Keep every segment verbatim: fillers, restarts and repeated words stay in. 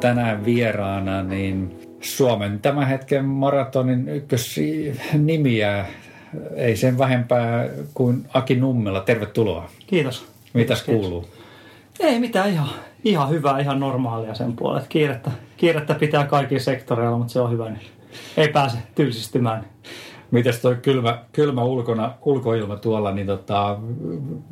tänään vieraana niin Suomen tämän hetken maratonin ykkösnimiä, ei sen vähempää kuin Aki Nummela. Tervetuloa. Kiitos. Mitäs kiitos, kuuluu? Ei mitään, ihan, ihan hyvää, ihan normaalia sen puolella. Kiirettä, kiirettä pitää kaikilla sektoreilla, mutta se on hyvä, niin ei pääse tylsistymään. Mitäs toi kylmä, kylmä ulkona, ulkoilma tuolla, niin tota,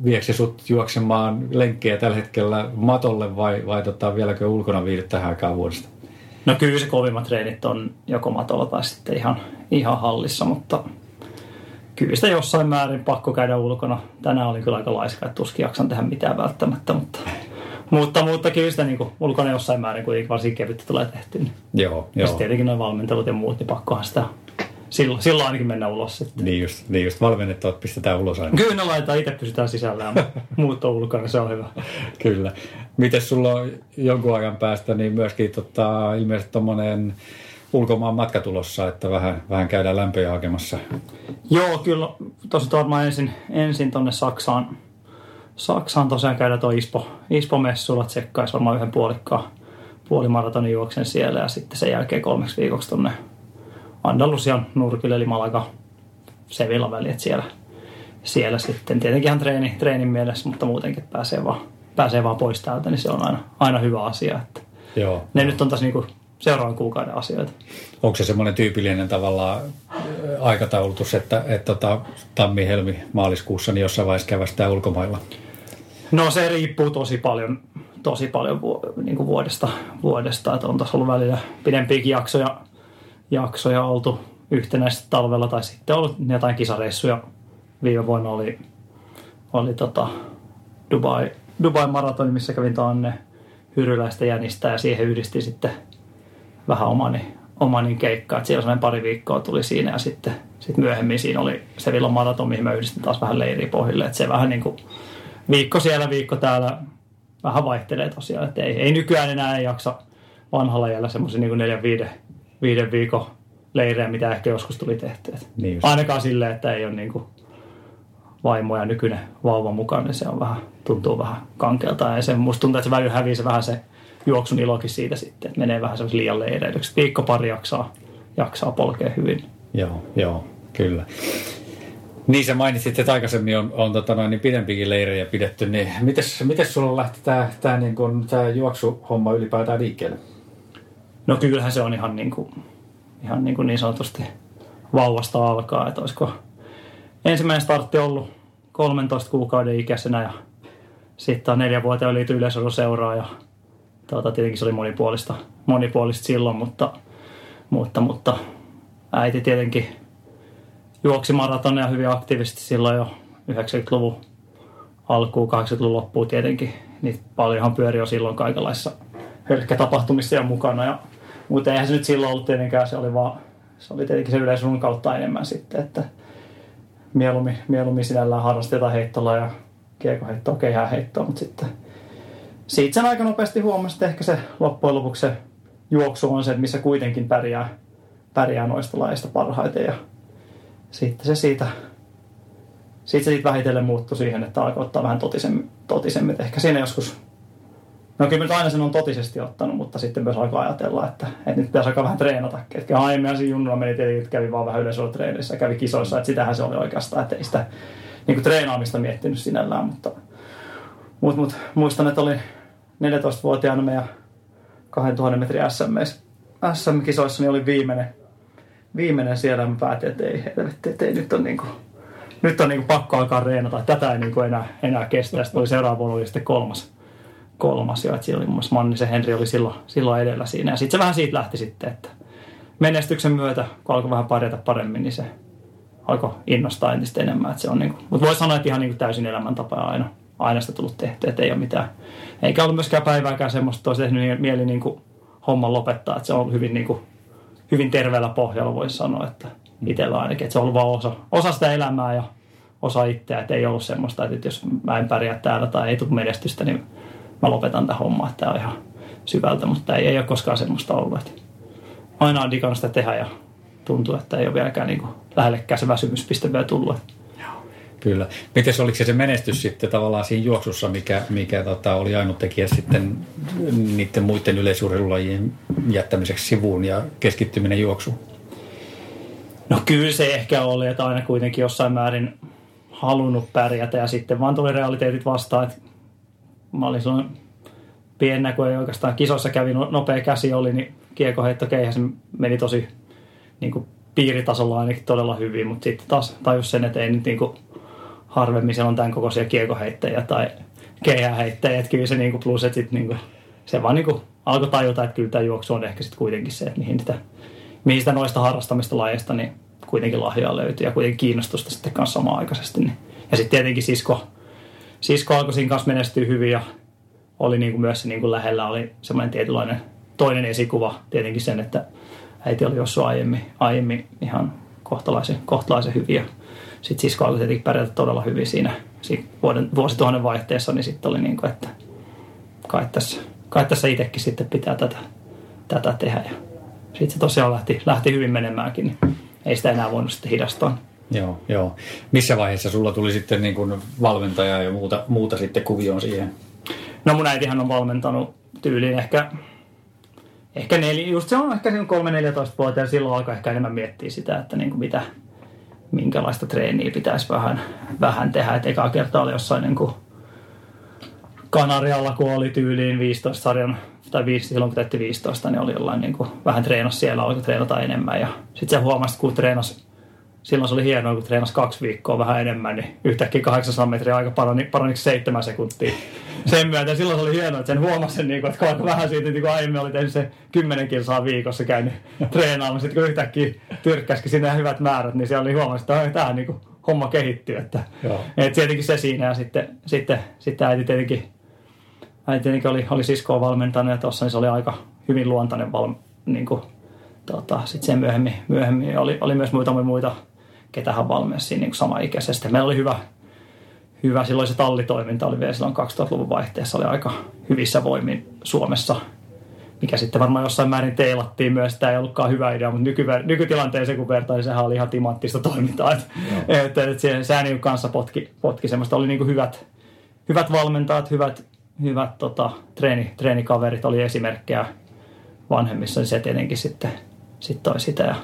viekö sut juoksemaan lenkkejä tällä hetkellä matolle vai, vai tota, vieläkö ulkona viihdyt tähän aikaan vuodesta? No kyllä se kovimmat treenit on joko matolla tai sitten ihan, ihan hallissa, mutta kyllä sitä jossain määrin pakko käydä ulkona. Tänään oli kyllä aika laiska, että tuskin jaksan tehdä mitään välttämättä, mutta, mutta, mutta kyllä sitä niin ulkona jossain määrin, kun varsinkin kevyttä tulee tehty. Niin joo, joo. Ja tietenkin nuo valmentelut ja muut, niin pakkohan sitä silloin, silloin ainakin mennä ulos sitten. Niin just, niin just valmennettavat pistetään ulos aina. Kyllä ne laitetaan, itse pysytään sisällään, mutta muut on ulkona, se on hyvä. Kyllä. Mites sulla on jonkun ajan päästä niin myöskin tota, ilmeisesti tommonen ulkomaan matka tulossa, että vähän, vähän käydään lämpöjä hakemassa? Joo, kyllä. Tosiaan varmaan ensin, ensin tuonne Saksaan. Saksaan tosiaan käydään tuo Ispo, Ispo-messuilla, tsekkaisi varmaan yhden puolikkaan puolimaratonin juoksen siellä ja sitten sen jälkeen kolmeksi viikoksi tuonne Andalusian nurkille, eli Malaga Sevillan väliin, että siellä, siellä sitten tietenkin ihan treeni, treenin mielessä, mutta muutenkin pääsee vaan, pääsee vaan pois täältä, niin se on aina, aina hyvä asia. Että joo. Ne nyt on taas niinku seuraavan kuukauden asioita. Onko se semmoinen tyypillinen tavallaan aikataulutus, että, että tammi, helmi, maaliskuussa niin jossain vaiheessa kävästään ulkomailla? No se riippuu tosi paljon, tosi paljon niinku vuodesta, vuodesta, että on tässä ollut välillä pidempiäkin jaksoja, jaksoja oltu yhtenäisesti talvella tai sitten ollut jotain kisareissuja. Viime vuonna oli, oli tota Dubai, Dubai-maratoni, missä kävin tuonne Hyryläistä jänistä ja siihen yhdistin sitten vähän omani, omani keikkaa. Siellä sellainen pari viikkoa tuli siinä ja sitten sit myöhemmin siinä oli se Villon maraton, mihin mä yhdistin taas vähän leiripohjille. Että se vähän niin kuin viikko siellä, viikko täällä vähän vaihtelee tosiaan. Että ei, ei nykyään enää ei jaksa vanhalla jäljellä semmoisen niin kuin neljän viiden viiden viikon leirejä, mitä ehkä joskus tuli tehtyä. Niin ainakaan silleen, että ei ole niinku vaimo ja nykyinen vauva mukaan, niin se on vähän, tuntuu vähän kankealta. Ja se, musta tuntuu, että se välillä hävii se vähän se juoksun ilokin siitä sitten, että menee vähän semmoisen liian leireilyksi. Viikko pari jaksaa, jaksaa polkea hyvin. Joo, joo, kyllä. Niin sä mainitsit, että aikaisemmin on, on tota noin, pidempikin leirejä pidetty, niin mites, mites sulla lähti tää, tää, niin kun, tää juoksuhomma ylipäätään liikkeelle? No kyllähän se on ihan niin, kuin, ihan niin, kuin niin sanotusti vauvasta alkaa, että olisiko ensimmäinen startti ollut kolmentoista kuukauden ikäisenä ja sitten on neljävuotiaan liity yleisurheiluseuraa ja tuota, tietenkin se oli monipuolista, monipuolista silloin, mutta, mutta, mutta äiti tietenkin juoksi maratonia hyvin aktiivisesti silloin jo yhdeksänkymmentäluvun alkuun, kahdeksankymmentäluvun loppuun tietenkin. Niitä paljonhan pyöri jo silloin kaikenlaisissa hölkkätapahtumissa ja mukana ja mutta eihän se nyt silloin ollut tietenkään, se oli, vaan, se oli tietenkin se yleisrun kautta enemmän sitten, että mieluummin, mieluummin sinällään harrastetaan heittolla ja kiekoheittoa, keihäänheittoa, mutta sitten siitä sen aika nopeasti huomasi, että ehkä se loppujen lopuksi se juoksu on se, missä kuitenkin pärjää, pärjää noista lajeista parhaiten ja sitten se siitä, siitä, se siitä vähitellen muuttui siihen, että alkoi ottaa vähän totisemmin, totisemmin. Ehkä siinä joskus. No kyllä nyt aina sen on totisesti ottanut, mutta sitten myös alkaa ajatella, että, että nyt pitäisi alkaa vähän treenatakin. Että aiemmin siinä junnulla meni tietenkin, että kävi vaan vähän yleisurheilutreeneissä ja kävi kisoissa, että sitähän se oli oikeastaan, että ei sitä niin kuin treenaamista miettinyt sinällään. Mutta, mutta, mutta muistan, että olin neljätoistavuotiaana meidän kaksituhatta metrin äs äm-kisoissa, niin olin viimeinen, viimeinen siellä. Mä päätin, että ei helvetti, että ei nyt on niin kuin, nyt on niin kuin pakko alkaa treenata, tätä ei niin kuin enää, enää kestä. Sitten oli seuraava vuonna oli sitten kolmas. kolmas jo, että siinä oli muun muassa Mannisen Henri oli silloin, silloin edellä siinä. Ja sitten se vähän siitä lähti sitten, että menestyksen myötä, kun alkoi vähän pärjätä paremmin, niin se alkoi innostaa entistä enemmän. Että se on niin kuin, mutta voi sanoa, että ihan niin kuin täysin elämäntapa aina, aina sitä tullut tehtyä, että ei ole mitään. Eikä ollut myöskään päivääkään semmoista, että olisi tehnyt mieli niin kuin homman lopettaa. Että se on ollut hyvin, niin kuin, hyvin terveellä pohjalla, voisi sanoa, että itsellä ainakin. Että se on ollut vaan osa, osa sitä elämää ja osa itseä. Että ei ollut semmoista, että jos mä en pärjää täällä tai ei tule menestystä, niin mä lopetan tämän homman, että tämä on ihan syvältä, mutta ei, ei ole koskaan semmoista ollut. Aina on digannut sitä tehdä ja tuntuu, että ei ole vieläkään niin lähellekään se väsymyspiste vielä tullut. Kyllä. Mites oliko se se menestys sitten tavallaan siinä juoksussa, mikä, mikä tota, oli ainut tekijä sitten niiden muiden yleisurheilulajien jättämiseksi sivuun ja keskittyminen juoksuun? No kyllä se ehkä oli, että aina kuitenkin jossain määrin halunnut pärjätä ja sitten vaan tuli realiteetit vastaan, että mä olin silloin piennä, kun ei oikeastaan kisossa kävi, nopea käsi oli, niin kiekoheittokeihän se meni tosi niin kuin piiritasolla ainakin todella hyvin, mutta sitten taas tajus sen, että ei nyt niin kuin harvemmin siellä on tämän kokoisia kiekoheittäjiä tai keihäheittäjiä, että kyllä se niin kuin plus, että sitten niin kuin se vaan niin kuin alkoi tajuta, että kyllä tämä juoksu on ehkä sitten kuitenkin se, että mihin sitä, mihin sitä noista harrastamista lajeista niin kuitenkin lahjaa löytyy ja kuitenkin kiinnostusta sitten kanssa samaaikaisesti. Niin. Ja sitten tietenkin sisko, sisko alkoi siinä kanssa menestyä hyvin ja oli niin kuin myös se niin kuin lähellä oli semmoinen tietynlainen toinen esikuva tietenkin sen, että äiti oli jossain aiemmin, aiemmin ihan kohtalaisen, kohtalaisen hyviä. Sitten sisko alkoi tietenkin pärjätä todella hyvin siinä, siinä vuoden, vuosituhannen vaihteessa, niin sitten oli niin kuin, että kai tässä, kai tässä itsekin sitten pitää tätä, tätä tehdä. Ja sitten se tosiaan lähti, lähti hyvin menemäänkin, niin ei sitä enää voinut sitten hidastaa. Joo, joo. Missä vaiheessa sulla tuli sitten niin kuin valmentaja ja muuta, muuta sitten kuvioon siihen? No mun äitihän on valmentanut tyyliin ehkä, ehkä neli, just se on ehkä kolme neljätoista vuotta ja silloin alkoi ehkä enemmän miettiä sitä, että niin kuin mitä, minkälaista treeniä pitäisi vähän, vähän tehdä. Et ekaa kertaa oli jossain niin kuin Kanarialla, kun oli tyyliin viisitoista sarjan, tai viisi, silloin kun täytti viisitoista, niin oli jollain niin kuin, vähän treenasi siellä, alkoi treenata enemmän. Ja sitten se huomasi, kun treenasi, silloin se oli hienoa, kun treenasi kaksi viikkoa vähän enemmän, niin yhtäkkiä kahdeksansataa metriä aika parani, paraniksi seitsemän sekuntia. Sen myötä silloin se oli hienoa, että sen huomasi sen, niin kuin, että aika vähän siitä, niin kuin aiemmin oli tehnyt se kymmenen kilsaa viikossa käynyt treenaamaan. Sitten kun yhtäkkiä tyrkkäsikin sinne hyvät määrät, niin siellä oli huomasi, että tämä niin kuin, homma kehittyy. Että, et tietenkin se siinä ja sitten, sitten, sitten äiti tietenkin Äiti tietenkin oli, oli siskoa valmentanut ja tuossa niin se oli aika hyvin luontainen. Val, niin kuin, tota, sitten sen myöhemmin, myöhemmin oli, oli myös muita muita, ketä hän valmensi siinä niin samaikäisesti. Meillä oli hyvä, hyvä silloin se tallitoiminta oli vielä silloin kaksituhattaluvun vaihteessa. Oli aika hyvissä voimin Suomessa, mikä sitten varmaan jossain määrin teilattiin myös. Tämä ei ollutkaan hyvä idea, mutta nyky, nykytilanteeseen kun vertaan, niin sehän oli ihan timanttista toimintaa. Et, et, et, se, sehän niin kanssa potki, potki semmoista. Oli niin hyvät, hyvät valmentajat, hyvät Hyvät tota, treeni, treenikaverit oli esimerkkejä vanhemmissa, niin se tietenkin sitten sit toi sitä, ja,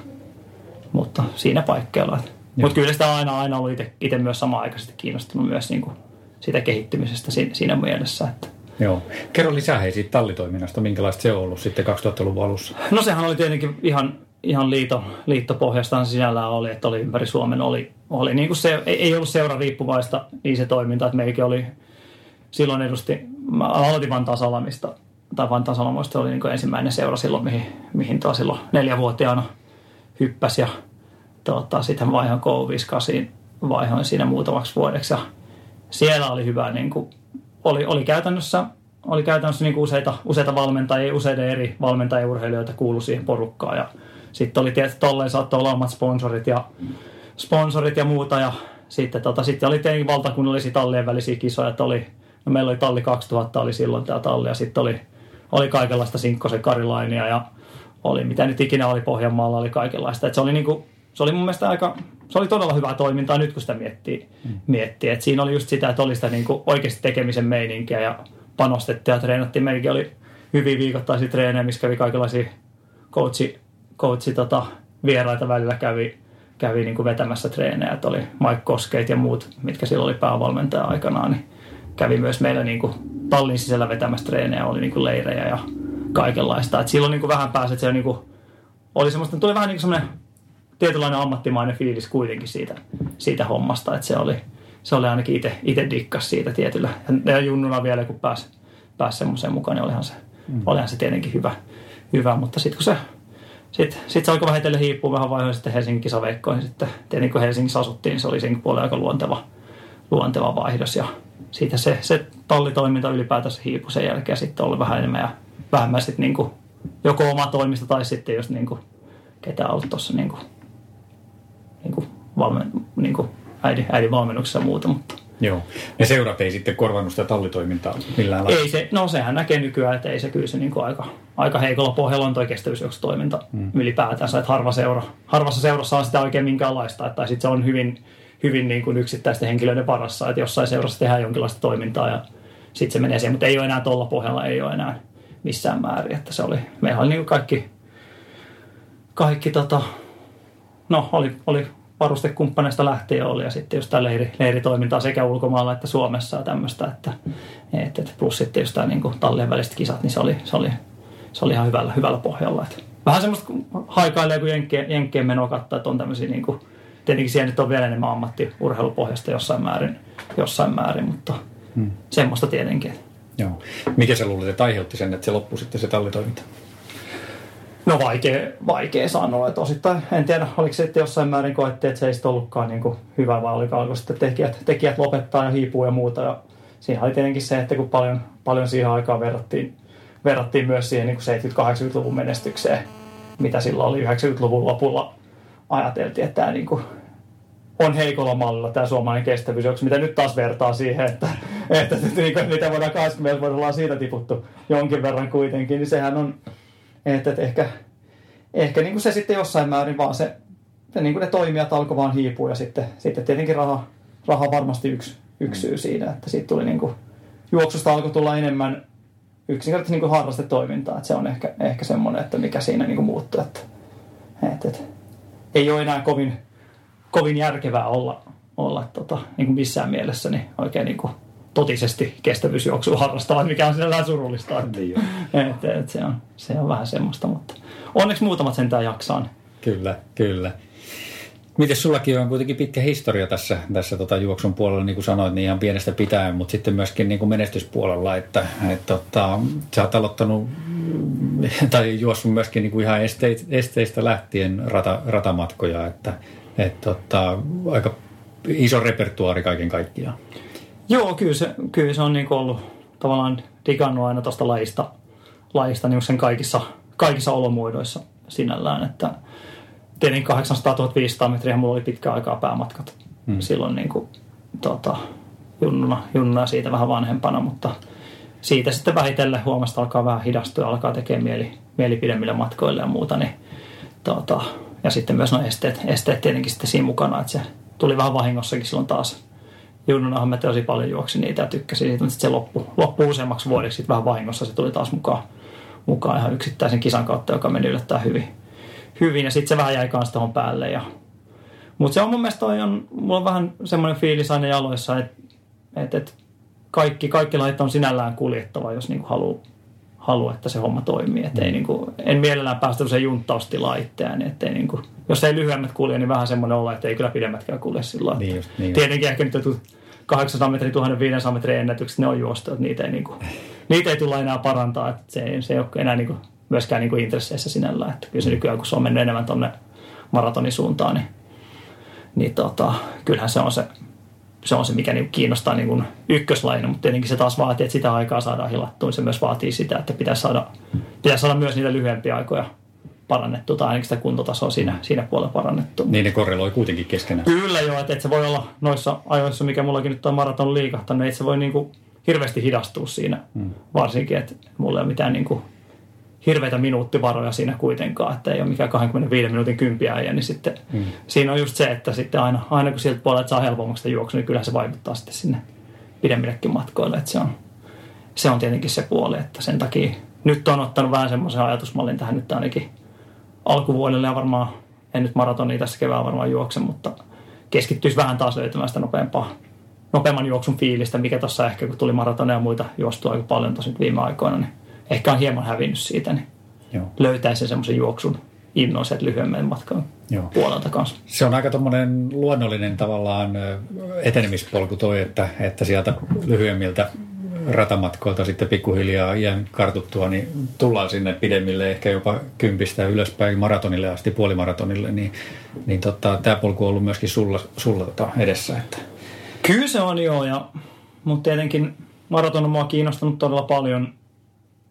mutta siinä paikkeilla. Mutta kyllä sitä aina, aina oli itse myös samaaikaisesti kiinnostunut myös niinku sitä kehittymisestä siinä, siinä mielessä. Että. Joo. Kerro lisää hei siitä tallitoiminnasta, minkälaista se on ollut sitten kaksituhattaluvun alussa? No sehän oli tietenkin ihan, ihan liito, liittopohjastaan sinällään oli, että oli ympäri Suomen. oli, oli niinku se, ei, ei ollut seura riippuvaista niin se toiminta, että meikin oli silloin edusti, mä aloitin Vantaan Salamista, tai Vantaan Salamoista oli niin ensimmäinen seura silloin, mihin, mihin taas silloin neljävuotiaana hyppäsi. Ja tota, sitten vaihoin K viisi vaihoin siinä muutamaksi vuodeksi. Ja siellä oli hyvä, niin kuin, oli, oli käytännössä, oli käytännössä niin kuin useita, useita valmentajia, useita eri valmentajaurheilijoita kuului siihen porukkaan. Ja sitten oli tietysti tolleen saattoi olla omat sponsorit ja, sponsorit ja muuta. Ja sitten, tota, sitten oli tietenkin valtakunnallisia tallien välisiä kisoja, että oli no meillä oli talli kaksituhatta, oli silloin tämä talli, ja sitten oli, oli kaikenlaista Sinkkosen Karilainia, ja oli mitä nyt ikinä oli Pohjanmaalla, oli kaikenlaista. Et se, oli niinku, se oli mun mielestä aika, se oli todella hyvää toimintaa nyt, kun sitä miettii. Mm. miettii. Et siinä oli just sitä, että oli sitä niinku oikeasti tekemisen meininkiä, ja panostettiin ja treenattiin. Meilläkin oli hyviä viikoittaisia treenejä, missä kävi kaikenlaisia coachi, coachi, tota, vieraita välillä kävi, kävi niinku vetämässä treenejä. Et oli Mike Koskeit ja muut, mitkä silloin oli päävalmentaja aikanaan, niin kävi myös meillä niin kuin tallin sisällä vetämässä treenejä, oli niin kuin leirejä ja kaikenlaista. Et silloin niin kuin vähän pääsi, että se oli, niin kuin, oli semmoista, tuli vähän niin kuin semmoinen tietynlainen ammattimainen fiilis kuitenkin siitä, siitä hommasta. Et se, oli, se oli ainakin ite, ite dikkas siitä tietyllä. Ja junnuna vielä, kun pääsi, pääsi semmoiseen mukaan, niin olihan se, mm. olihan se tietenkin hyvä. hyvä. Mutta sitten kun se, sit, sit se alkoi vähitellen hiippua vähän vaihoin sitten Helsingin Kisa-Veikkoihin. Sitten tietenkin kun Helsingissä asuttiin, se oli senkin puolella aika luonteva, luonteva vaihdos ja siitä se, se tallitoiminta ylipäätänsä hiipui sen jälkeen sitten oli vähän enemmän ja vähemmän sitten niinku joko oma toimista tai sitten jos niinku ketään ollut tuossa niinku, niinku, valmen, niinku äidin, äidin valmennuksessa ja muuta. Mutta. Joo. Ne seurat ei sitten korvannut sitä tallitoimintaa millään lailla? Ei se, no sehän näkee nykyään, että ei se kyllä se niinku aika, aika heikolla pohjalla on toi kestävyysjuoksutoiminta mm. ylipäätänsä, että harva seura, harvassa seurassa on sitä oikein minkäänlaista, tai sitten se on hyvin hyvin niin kuin yksittäisten henkilöiden varassa, että jossain seurassa tehdään jonkinlaista toimintaa ja sitten se menee siihen, mutta ei ole enää tuolla pohjalla, ei ole enää missään määrin, että se oli, meillä oli niin kuin kaikki, kaikki tota, no oli, oli varustekumppaneista lähtien oli ja sitten just tämä leiri, leiritoimintaa sekä ulkomailla että Suomessa ja tämmöistä, että et, et plus sitten just tämä niin kuin tallien väliset kisat, niin se oli, se oli, se oli ihan hyvällä, hyvällä pohjalla, että vähän semmoista haikailee, kun jenkkeen, jenkkeen menoa kattaa, että on tämmöisiä niin kuin, tietenkin siellä nyt on vielä enemmän ammattiurheilupohjasta jossain määrin, jossain määrin mutta hmm. semmoista tietenkin. Joo. Mikä sä luulet, että aiheutti sen, että se loppui sitten se tallitoiminta? No vaikea, vaikea sanoa, että osittain en tiedä, oliko se sitten jossain määrin koettiin, että se ei sitten ollutkaan niin kuin hyvä, vai oliko alkoi sitten tekijät, tekijät lopettaa ja hiipuu ja muuta. Ja siinä oli tietenkin se, että kun paljon, paljon siihen aikaan verrattiin, verrattiin myös siihen niin kuin seitsemänkymmentä-kahdeksankymmentäluvun menestykseen, mitä silloin oli yhdeksänkymmentäluvun lopulla. Ajateltiin, että tämä niin kuin on heikolla mallilla tämä suomalainen kestävyys, onko mitä nyt taas vertaa siihen, että, että niin kuin, mitä voidaan kahdeksankymmentä vuodella ollaan siitä tiputtu jonkin verran kuitenkin, niin sehän on, että, että ehkä, ehkä niin kuin se sitten jossain määrin vaan se, se niin kuin ne toimijat alkoi vaan hiipua ja sitten, sitten tietenkin raha, raha varmasti yksi, yksi syy siinä, että siitä tuli niin kuin, juoksusta alkoi tulla enemmän yksinkertaisesti niin kuin harrastetoimintaa, että se on ehkä, ehkä semmoinen, että mikä siinä niin kuin muuttuu, että, että, että ei ole enää kovin, kovin järkevää olla, olla tota, niin kuin missään mielessä niin oikein niin kuin totisesti kestävyysjuoksua harrastaa, mikä on sinällään surullista. Että, et, et, se, on, se on vähän semmoista, mutta onneksi muutamat sentään jaksaan. Kyllä, kyllä. Mites sullakin on kuitenkin pitkä historia tässä, tässä tota juoksun puolella, niin kuin sanoit, niin ihan pienestä pitäen, mutta sitten myöskin niin kuin menestyspuolella, että et, tota, sä oot aloittanut tai juossut myöskin niin kuin ihan esteistä, esteistä lähtien rata, ratamatkoja, että et, tota, aika iso repertuaari kaiken kaikkiaan. Joo, kyllä se, kyllä se on niin kuin ollut tavallaan digannut aina tuosta lajista, lajista niin sen kaikissa, kaikissa olomuodoissa sinällään, että tietenkin kahdeksansataa tuhatta viisisataa metriä mulla oli pitkä aikaa päämatkat hmm. silloin niin kuin, tota, junnuna, junnuna siitä vähän vanhempana, mutta siitä sitten vähitellen huomasta alkaa vähän hidastua ja alkaa tekemään mieli, mieli pidemmille matkoille ja muuta. Niin, tota, ja sitten myös nuo esteet, esteet tietenkin sitten siinä mukana, että se tuli vähän vahingossakin silloin taas. Junnunahan mä tosi paljon juoksin niitä ja tykkäsin siitä, mutta sitten se loppui, loppui useammaksi vuodeksi. Sitten vähän vahingossa se tuli taas mukaan, mukaan ihan yksittäisen kisan kautta, joka meni yllättäen hyvin. hyvin ja sitten se vähän jäi kanssa tuohon päälle. Ja mutta se on mun mielestä, on, mulla on vähän semmoinen fiilis aina jaloissa, että et, et kaikki, kaikki lait on sinällään kuljettava, jos niinku haluaa, haluu, että se homma toimii. Et ei niinku, en mielellään päästä sellaiseen junttaustilaan itseään. Niinku, jos ei lyhyemmät kulje, niin vähän semmoinen olla, että ei kyllä pidemmätkään kulje sillä. Niin just, niin tietenkin ehkä nyt kahdeksansataa metriä, tuhatviisisataa metriä ennätykset, ne on juostu, että niitä ei, niinku, niitä ei tulla enää parantaa. Et se, ei, se ei ole enää niinku, myöskään niinku intresseissä sinällään. Et kyllä se nykyään, kun se on mennyt enemmän tuonne maratonisuuntaan, niin, niin tota, kyllähän se on se, se on se, mikä niinku kiinnostaa niinku ykköslajina, mutta tietenkin se taas vaatii, että sitä aikaa saadaan hilattua. Se myös vaatii sitä, että pitäisi saada, pitäisi saada myös niitä lyhyempiä aikoja parannettua tai ainakin sitä kuntotasoa siinä, siinä puolella parannettua. Niin ne korreloi kuitenkin keskenään. Kyllä joo, että et se voi olla noissa ajoissa, mikä mullakin nyt on maraton liikahtanut, niin et se voi niinku hirveästi hidastua siinä hmm. varsinkin, että mulla ei ole mitään niinku hirveitä minuuttivaroja siinä kuitenkaan, että ei ole mikään kaksikymmentäviiden minuutin kympiäjä, niin sitten mm. siinä on just se, että sitten aina, aina kun sieltä puolella saa helpommaksi sitä juoksua, niin kyllähän se vaikuttaa sitten sinne pidemmillekin matkoille, että se on, se on tietenkin se puoli, että sen takia nyt on ottanut vähän semmoisen ajatusmallin tähän nyt ainakin alkuvuodelle ja varmaan, en nyt maratoni tässä keväällä varmaan juokse, mutta keskittyisi vähän taas löytämään sitä nopeampaa, nopeamman juoksun fiilistä, mikä tuossa ehkä kun tuli maratoneja ja muita juostua aika paljon tuossa nyt viime aikoina, niin ehkä on hieman hävinnyt siitä, niin joo, löytäisi sen semmoisen juoksun innon sieltä lyhyemmän matkan joo puolelta kanssa. Se on aika tommoinen luonnollinen tavallaan etenemispolku toi, että, että sieltä lyhyemmiltä ratamatkoilta sitten pikkuhiljaa iän kartuttua, niin tullaan sinne pidemmille, ehkä jopa kympistä ylöspäin maratonille asti, puolimaratonille, niin, niin tota, tämä polku on ollut myöskin sulla, sulla tota edessä. Että. Kyllä se on joo, ja, mutta tietenkin maraton on mua kiinnostanut todella paljon.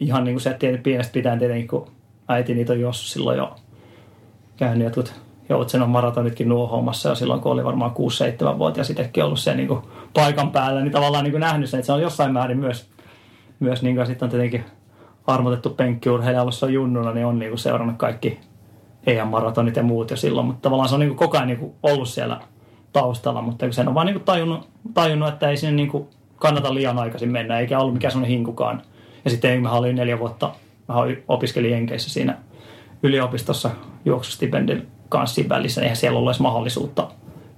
Ihan niin kuin se pienestä pitäen tietenkin, kun äiti niitä on juossut silloin jo käynyt jotkut joutsenon maratonitkin nuohoomassa ja silloin, kun oli varmaan kuusi seitsemän vuotias itsekin ollut se niin kuin paikan päällä, niin tavallaan niin kuin nähnyt sen, että se on jossain määrin myös, myös niin kuin sitten on tietenkin armotettu penkkiurheilija, jossa on junnuna, niin on niin kuin seurannut kaikki E M-maratonit ja muut jo silloin, mutta tavallaan se on niin kuin koko ajan niin kuin ollut siellä taustalla, mutta sen on vaan niin kuin tajunnut, tajunnut, että ei sinne niin kuin kannata liian aikaisin mennä, eikä ollut mikään sellainen hinkukaan. Ja sitten mä olin neljä vuotta, mä opiskelin Jenkeissä siinä yliopistossa juoksustipendin kanssa siinä välissä, eihän siellä ollut edes mahdollisuutta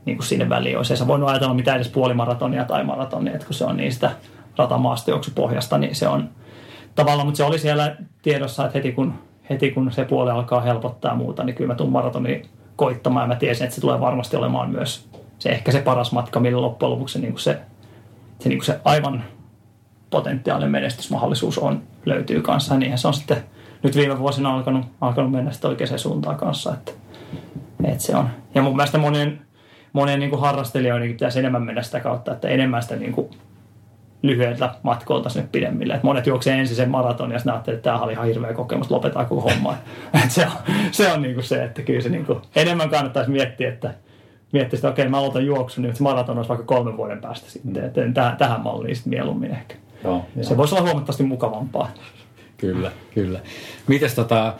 niin kuin sinne väliin olisi. Ei sä voinut ajatella mitään edes puolimaratonia tai maratonia, että kun se on niin sitä ratamaastojuoksupohjasta, niin se on tavallaan, mutta se oli siellä tiedossa, että heti kun, heti kun se puoli alkaa helpottaa ja muuta, niin kyllä mä tuun maratonin koittamaan ja mä tiesin, että se tulee varmasti olemaan myös se ehkä se paras matka, millä loppujen lopuksi niin kuin se, se, niin kuin se aivan potentiaalinen menestysmahdollisuus on, löytyy kanssa. Niinhän se on sitten nyt viime vuosina alkanut, alkanut mennä sitten oikeaan suuntaan kanssa. Että, että se on. Ja mun mielestä monien, monien niin kuin harrastelijoiden pitäisi enemmän mennä sitä kautta, että enemmän sitä niin kuin lyhyeltä matkoilta sinne pidemmille. Et monet juoksevat ensin sen maratonin ja sitten ajattelee, että tämä oli ihan hirveä kokemus, lopetaan koko homma. Et se on se, on niinku se, että kyllä se niinku enemmän kannattaisi miettiä, että, miettiä, että okei, mä aloitan juoksun, niin se maraton olisi vaikka kolmen vuoden päästä sitten. Et täh- tähän malliin sitten mieluummin ehkä. Joo, se joo. Voisi olla huomattavasti mukavampaa. Kyllä, kyllä. Mites tota,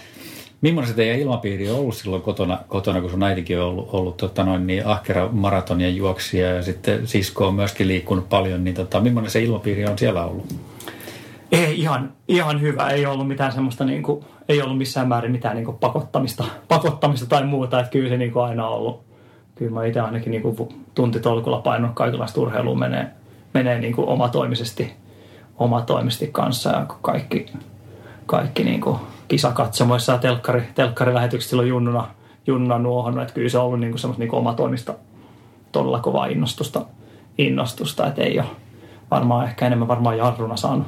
millainen se teidän ilmapiiri on ollut silloin kotona, kotona kun sun äitikin on ollut, ollut tota noin, niin ahkera maratonien juoksija ja sitten sisko on myöskin liikkunut paljon, niin tota, millainen se ilmapiiri on siellä ollut? Ei, ihan, ihan hyvä. Ei ollut mitään semmoista, niin kuin, ei ollut missään määrin mitään niin kuin pakottamista, pakottamista tai muuta. Että kyllä se niin kuin aina on ollut. Kyllä mä itse ainakin niin kuin tuntitolkulla painanut kaikenlaista urheilua menee, menee niin kuin omatoimisesti, omatoimisesti kanssa ja kaikki... Kaikki niin kuin kisakatsomoissa ja telkkari, telkkarilähetykset silloin junnuna, junnuna nuohonnut. Että kyllä se on ollut niin kuin semmoista niin kuin omatoimista todella kovaa innostusta. innostusta. Että ei ole varmaan ehkä enemmän varmaan jarruna saanut,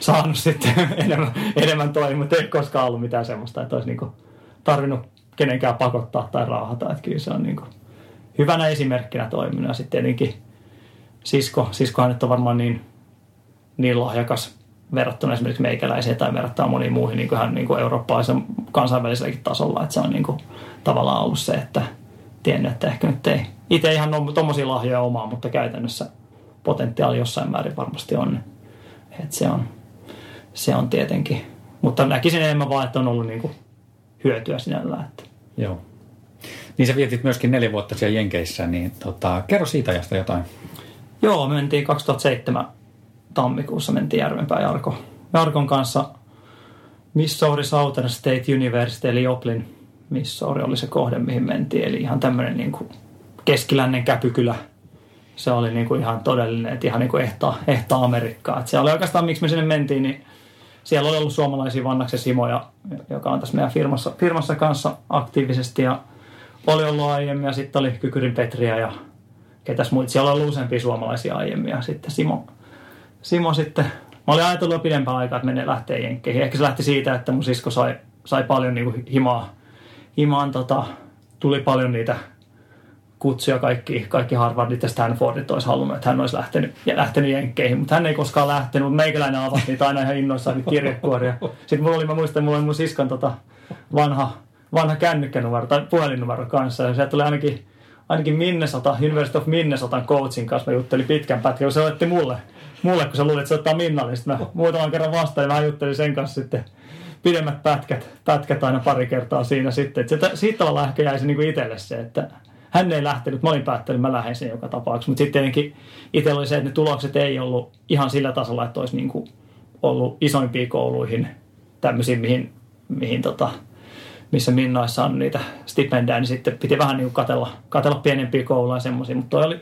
saanut sitten enemmän, enemmän toimia. Mutta ei koskaan ollut mitään semmoista, että olisi niin kuin tarvinnut kenenkään pakottaa tai raahata. Että kyllä se on niin kuin hyvänä esimerkkinä toiminut. Ja sitten tietenkin sisko, siskohan nyt on varmaan niin, niin lahjakas verrattuna esimerkiksi meikäläiseen tai verrattuna moniin muihin niin hän niin eurooppalaisen kansainväliselläkin tasolla. Että se on niin kuin, tavallaan ollut se, että tiennyt, että ehkä nyt ei itse ihan tuommoisia lahjoja omaa, mutta käytännössä potentiaali jossain määrin varmasti on. Että se on, se on tietenkin. Mutta näkisin enemmän vaan, että on ollut niin kuin, hyötyä sinällään. Että. Joo. Niin sä vietit myöskin neljä vuotta siellä Jenkeissä, niin tota, kerro siitä ajasta jotain. Joo, me mentiin kaksituhattaseitsemän tammikuussa mentiin Järvenpää Jarko. Jarkon kanssa Missouri State University, eli Joplin. Missouri oli se kohde, mihin mentiin. Eli ihan tämmöinen niin kuin keskilännen käpykylä. Se oli niin kuin ihan todellinen, että ihan niin kuin ehtaa, ehtaa Amerikkaa. Et se oli oikeastaan, miksi me sinne mentiin, niin siellä oli ollut suomalaisia Vannaksen Simoja, joka on tässä meidän firmassa, firmassa kanssa aktiivisesti. Ja oli ollut aiemmin ja sitten oli Kykyrin Petriä ja ketäs muita. Siellä oli useampia suomalaisia aiemmin ja sitten Simo. Simo sitten, mä olin ajatellut jo pidempään aikaa, että menee lähteä jenkkeihin. Ehkä se lähti siitä, että mun sisko sai, sai paljon niinku himaa. himaan tota, tuli paljon niitä kutsuja, kaikki, kaikki Harvardit ja Stanfordit olisi halunnut, että hän olisi lähtenyt, lähtenyt jenkkeihin. Mutta hän ei koskaan lähtenyt, mutta meikäläinen avasi niitä aina ihan innoissaan kirjekuoria. Sitten mulla oli, mä muistan, mulla oli mun siskan tota, vanha, vanha kännykkänumero tai puhelinnumero kanssa ja sieltä tuli ainakin... Ainakin Minnesota, University of Minnesotan coachin kanssa mä juttelin pitkän pätkän, kun se otti mulle, mulle kun se luuli, että se ottaa Minnalle. Sitten mä muutaman kerran vastaan ja mä juttelin sen kanssa sitten pidemmät pätkät, pätkät aina pari kertaa siinä sitten. Että siitä tavallaan ehkä jäi se niin kuin itselle se, että hän ei lähtenyt, mä olin päättänyt, mä lähdin sen joka tapauksessa. Mutta sitten tietenkin itsellä oli se, että ne tulokset ei ollut ihan sillä tasolla, että olisi niin kuin ollut isoimpiin kouluihin tämmöisiin, mihin, mihin tota... missä Minna olisi saanut niitä stipendejä, niin sitten piti vähän niin katella, katella pienempiä kouluja ja semmoisia. Mutta toi oli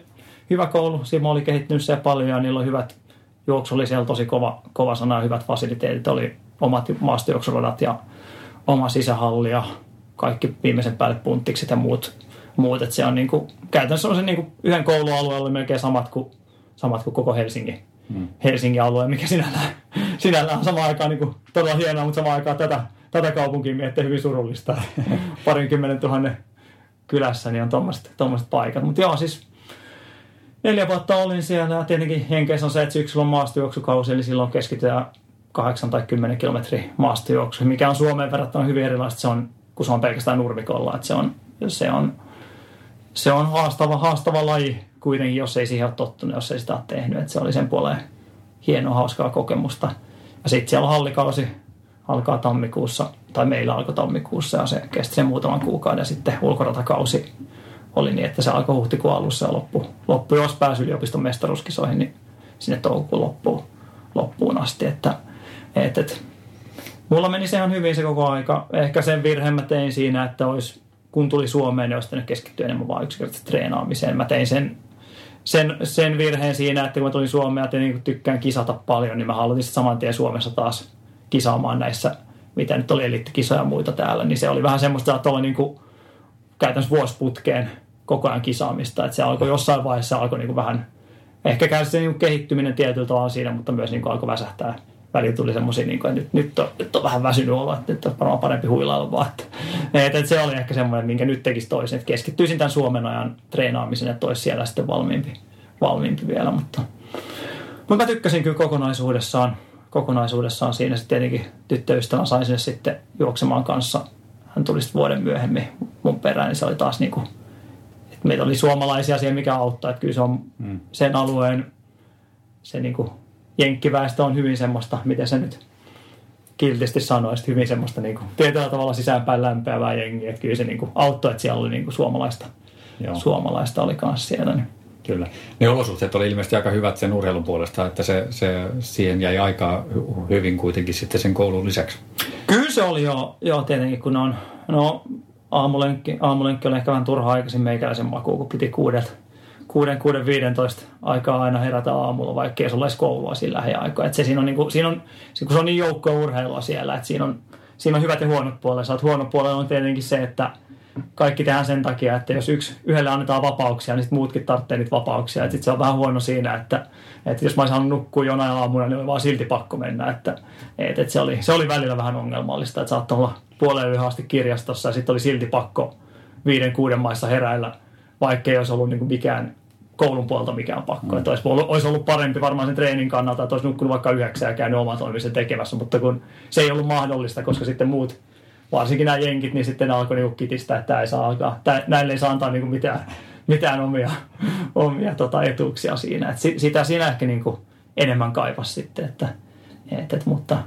hyvä koulu, Simo oli kehittynyt siellä paljon ja niillä oli hyvät, juoksu oli siellä tosi kova, kova sana ja hyvät fasiliteetit. Oli omat maastojuoksuradat ja oma sisähalli ja kaikki viimeisen päälle punttikset ja muut. muut. Et se on niin kuin, käytännössä on se niin kuin yhden koulualueen oli melkein samat kuin, samat kuin koko Helsingin, mm. Helsingin alue, mikä sinällään, sinällään on samaan aikaan niin kuin, todella hienoa, mutta samaan aikaan tätä. Tätä kaupunkia miettii hyvin surullista. Parinkymmenen tuhannen kylässä niin on tuommoiset paikat. Mutta joo, siis neljä vuotta olin siellä ja tietenkin Jenkeissä on se, että syksyllä on maastojuoksukausi, eli silloin keskitytään kahdeksan tai kymmenen kilometrin maastojuoksu, mikä on Suomeen verrattuna hyvin erilaista, se on, kun se on pelkästään nurmikolla. Et se on, se on, se on haastava, haastava laji kuitenkin, jos ei siihen ole tottunut, jos ei sitä ole tehnyt. Et se oli sen puoleen hienoa, hauskaa kokemusta. Ja sitten siellä on hallikausi. Alkaa tammikuussa, tai meillä alkoi tammikuussa ja se kesti sen muutaman kuukauden ja sitten ulkoratakausi oli niin, että se alkoi huhtikuun alussa ja loppui. Loppu, jos pääsi yliopiston mestaruuskisoihin, niin sinne toukokuun loppuun, loppuun asti. Että, et, et. Mulla meni se ihan hyvin se koko aika. Ehkä sen virheen mä tein siinä, että olisi, kun tuli Suomeen, niin olisi tehnyt keskittyä enemmän vaan yksinkertaisesti treenaamiseen. Mä tein sen, sen, sen virheen siinä, että kun mä tulin Suomeen ja niin tykkään kisata paljon, niin mä halutin saman tien Suomessa taas kisaamaan näissä, mitä nyt oli eliittikisoja ja muita täällä. Niin se oli vähän semmoista, että oli niin kuin käytännössä vuosiputkeen koko ajan kisaamista. Että se alkoi jossain vaiheessa, se alkoi niin kuin vähän, ehkä käy se niin kuin kehittyminen tietyllä tavalla siinä, mutta myös niin kuin alkoi väsähtää. Välillä tuli semmoisia, niin kuin, että nyt, nyt, on, nyt on vähän väsynyt olla, että nyt on varmaan parempi huilailla vaan. Että, että se oli ehkä semmoinen, minkä nyt tekisi toisin. Että keskittyisin tämän Suomen ajan treenaamisen, että olisi siellä sitten valmiimpi, valmiimpi vielä. Mutta, mutta mä tykkäsin kyllä kokonaisuudessaan. kokonaisuudessaan siinä sitten tietenkin tyttöystävän sain sinne sitten juoksemaan kanssa. Hän tuli sitten vuoden myöhemmin mun perään, niin se oli taas niin kuin, että meitä oli suomalaisia siihen, mikä auttaa. Että kyllä se on mm. sen alueen, se niin kuin jenkkiväestö on hyvin semmoista, miten se nyt kiltisti sanoisi, hyvin semmoista niin kuin tietyllä tavalla sisäänpäin lämpeävää jengiä. Että kyllä se niin kuin auttoi, että siellä oli niin kuin suomalaista, suomalaista oli kanssa siellä, niin. Kyllä. Ne olosuhteet oli ilmeisesti aika hyvät sen urheilun puolesta, että se, se, siihen jäi aikaa hyvin kuitenkin sitten sen koulun lisäksi. Kyllä se oli jo, jo tietenkin, kun on, no aamulenkki, aamulenkki oli ehkä vähän turha aikaisin meikäläisen makuun, kun piti kuuden viidentoista aikaa aina herätä aamulla, vaikka ei se olisi koulua siinä lähiaikaa. Että se siinä on, niin kuin, siinä on, kun se on niin joukkoa urheilua siellä, että siinä on, siinä on hyvät ja huonot puolet. Saat huono puolella on tietenkin se, että kaikki tehdään sen takia, että jos yksi, yhdelle annetaan vapauksia, niin sitten muutkin tarvitsee niitä vapauksia. Sitten se on vähän huono siinä, että, että jos mä olisin halunnut nukkua jonain aamuna, niin oli vaan silti pakko mennä. Että, että, että se, oli, se oli välillä vähän ongelmallista, että saattoi olla puoleen yhä asti kirjastossa ja sitten oli silti pakko viiden, kuuden maissa heräillä, vaikka ei olisi ollut niin kuin mikään koulun puolta mikään pakko. Mm. Että olisi, olisi ollut parempi varmaan sen treenin kannalta, että olisi nukkunut vaikka yhdeksän ja käynyt oman toimisen tekemässä, mutta kun se ei ollut mahdollista, koska sitten muut, varsinkin nämä jenkit, niin sitten alkoi niinku kitistä, että ei saa alkaa, tää, näille ei saa antaa niinku mitään, mitään omia, omia tota etuuksia siinä. Et sitä siinä ehkä niinku enemmän kaipasi sitten. Että, et, et, mutta,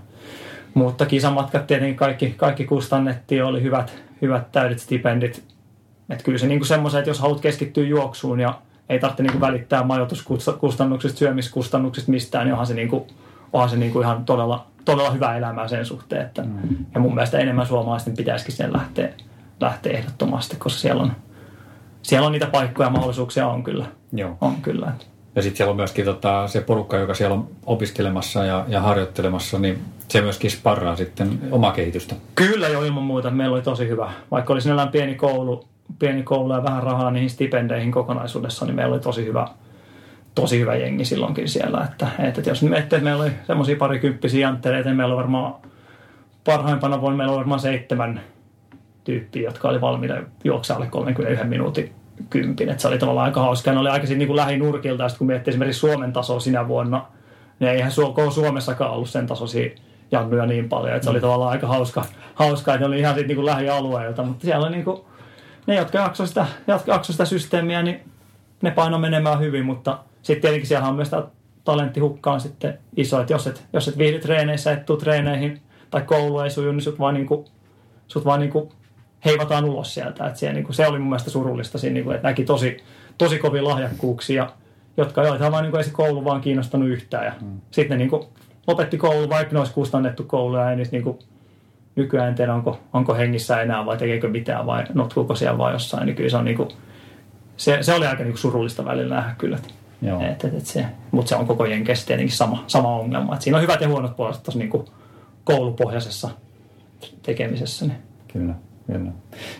mutta kisamatkat tietenkin kaikki, kaikki kustannettiin, oli hyvät, hyvät täydet stipendit. Et kyllä se niinku semmoisen, että jos haluat keskittyä juoksuun ja ei tarvitse niinku välittää majoituskustannuksista, syömiskustannuksista mistään, niin onhan se, niinku, onhan se niinku ihan todella... todella hyvää elämää sen suhteen, että mm. ja mun mielestä enemmän suomalaisten pitäisikin sen lähteä, lähteä ehdottomasti, koska siellä on, siellä on niitä paikkoja ja mahdollisuuksia on kyllä. Joo. On kyllä. Ja sitten siellä on myöskin tota, se porukka, joka siellä on opiskelemassa ja, ja harjoittelemassa, niin se myöskin sparraa sitten omaa kehitystä. Kyllä jo ilman muuta. Meillä oli tosi hyvä. Vaikka oli sinällään pieni koulu, pieni koulu ja vähän rahaa niihin stipendeihin kokonaisuudessa, niin meillä oli tosi hyvä tosi hyvä jengi silloinkin siellä, että, että jos että meillä oli semmoisia parikymppisiä janttereita, niin meillä oli varmaan parhaimpana vuonna meillä oli varmaan seitsemän tyyppiä, jotka oli valmiita juoksemaan alle kolmekymmentäyksi minuutin kympin, että se oli tavallaan aika hauskaa, ne oli aika siitä niin kuin lähinurkilta, ja sitten kun miettii esimerkiksi Suomen tasoa sinä vuonna, niin eihän Suomessakaan ollut sen tasoisia jannuja niin paljon, että se oli tavallaan aika hauskaa, hauska, että ne oli ihan siitä niin kuin lähialueelta, mutta siellä oli niin kuin, ne, jotka jaksoi sitä, sitä systeemiä, niin ne paino menemään hyvin, mutta sitten tietenkin siellä on myös tämä talenttihukka on sitten iso, että jos et, jos et viihdy treeneissä, et tuu treeneihin tai koulu ei suju, niin sut vaan, niinku, sut vaan niinku heivataan ulos sieltä. Et siellä niinku, se oli mun mielestä surullista siinä, niinku, että näki tosi, tosi kovia lahjakkuuksia, jotka joita vaan niinku, ei se koulu vaan kiinnostanut yhtään. Ja mm. sitten ne niinku, lopetti koulu, vaikka ne olisi kustannettu kouluja, ja niistä niinku, nykyään en tiedä, onko, onko hengissä enää vai tekeekö mitään vai notkuuko siellä vaan jossain. Niin kyllä se, on, niinku, se, se oli aika niinku, surullista välillä nähdä kyllä. Mutta se on koko jenkeissä tietenkin sama, sama ongelma. Et siinä on hyvät ja huonot puolet tuossa niinku koulupohjaisessa tekemisessä. Niin. Kyllä, kyllä.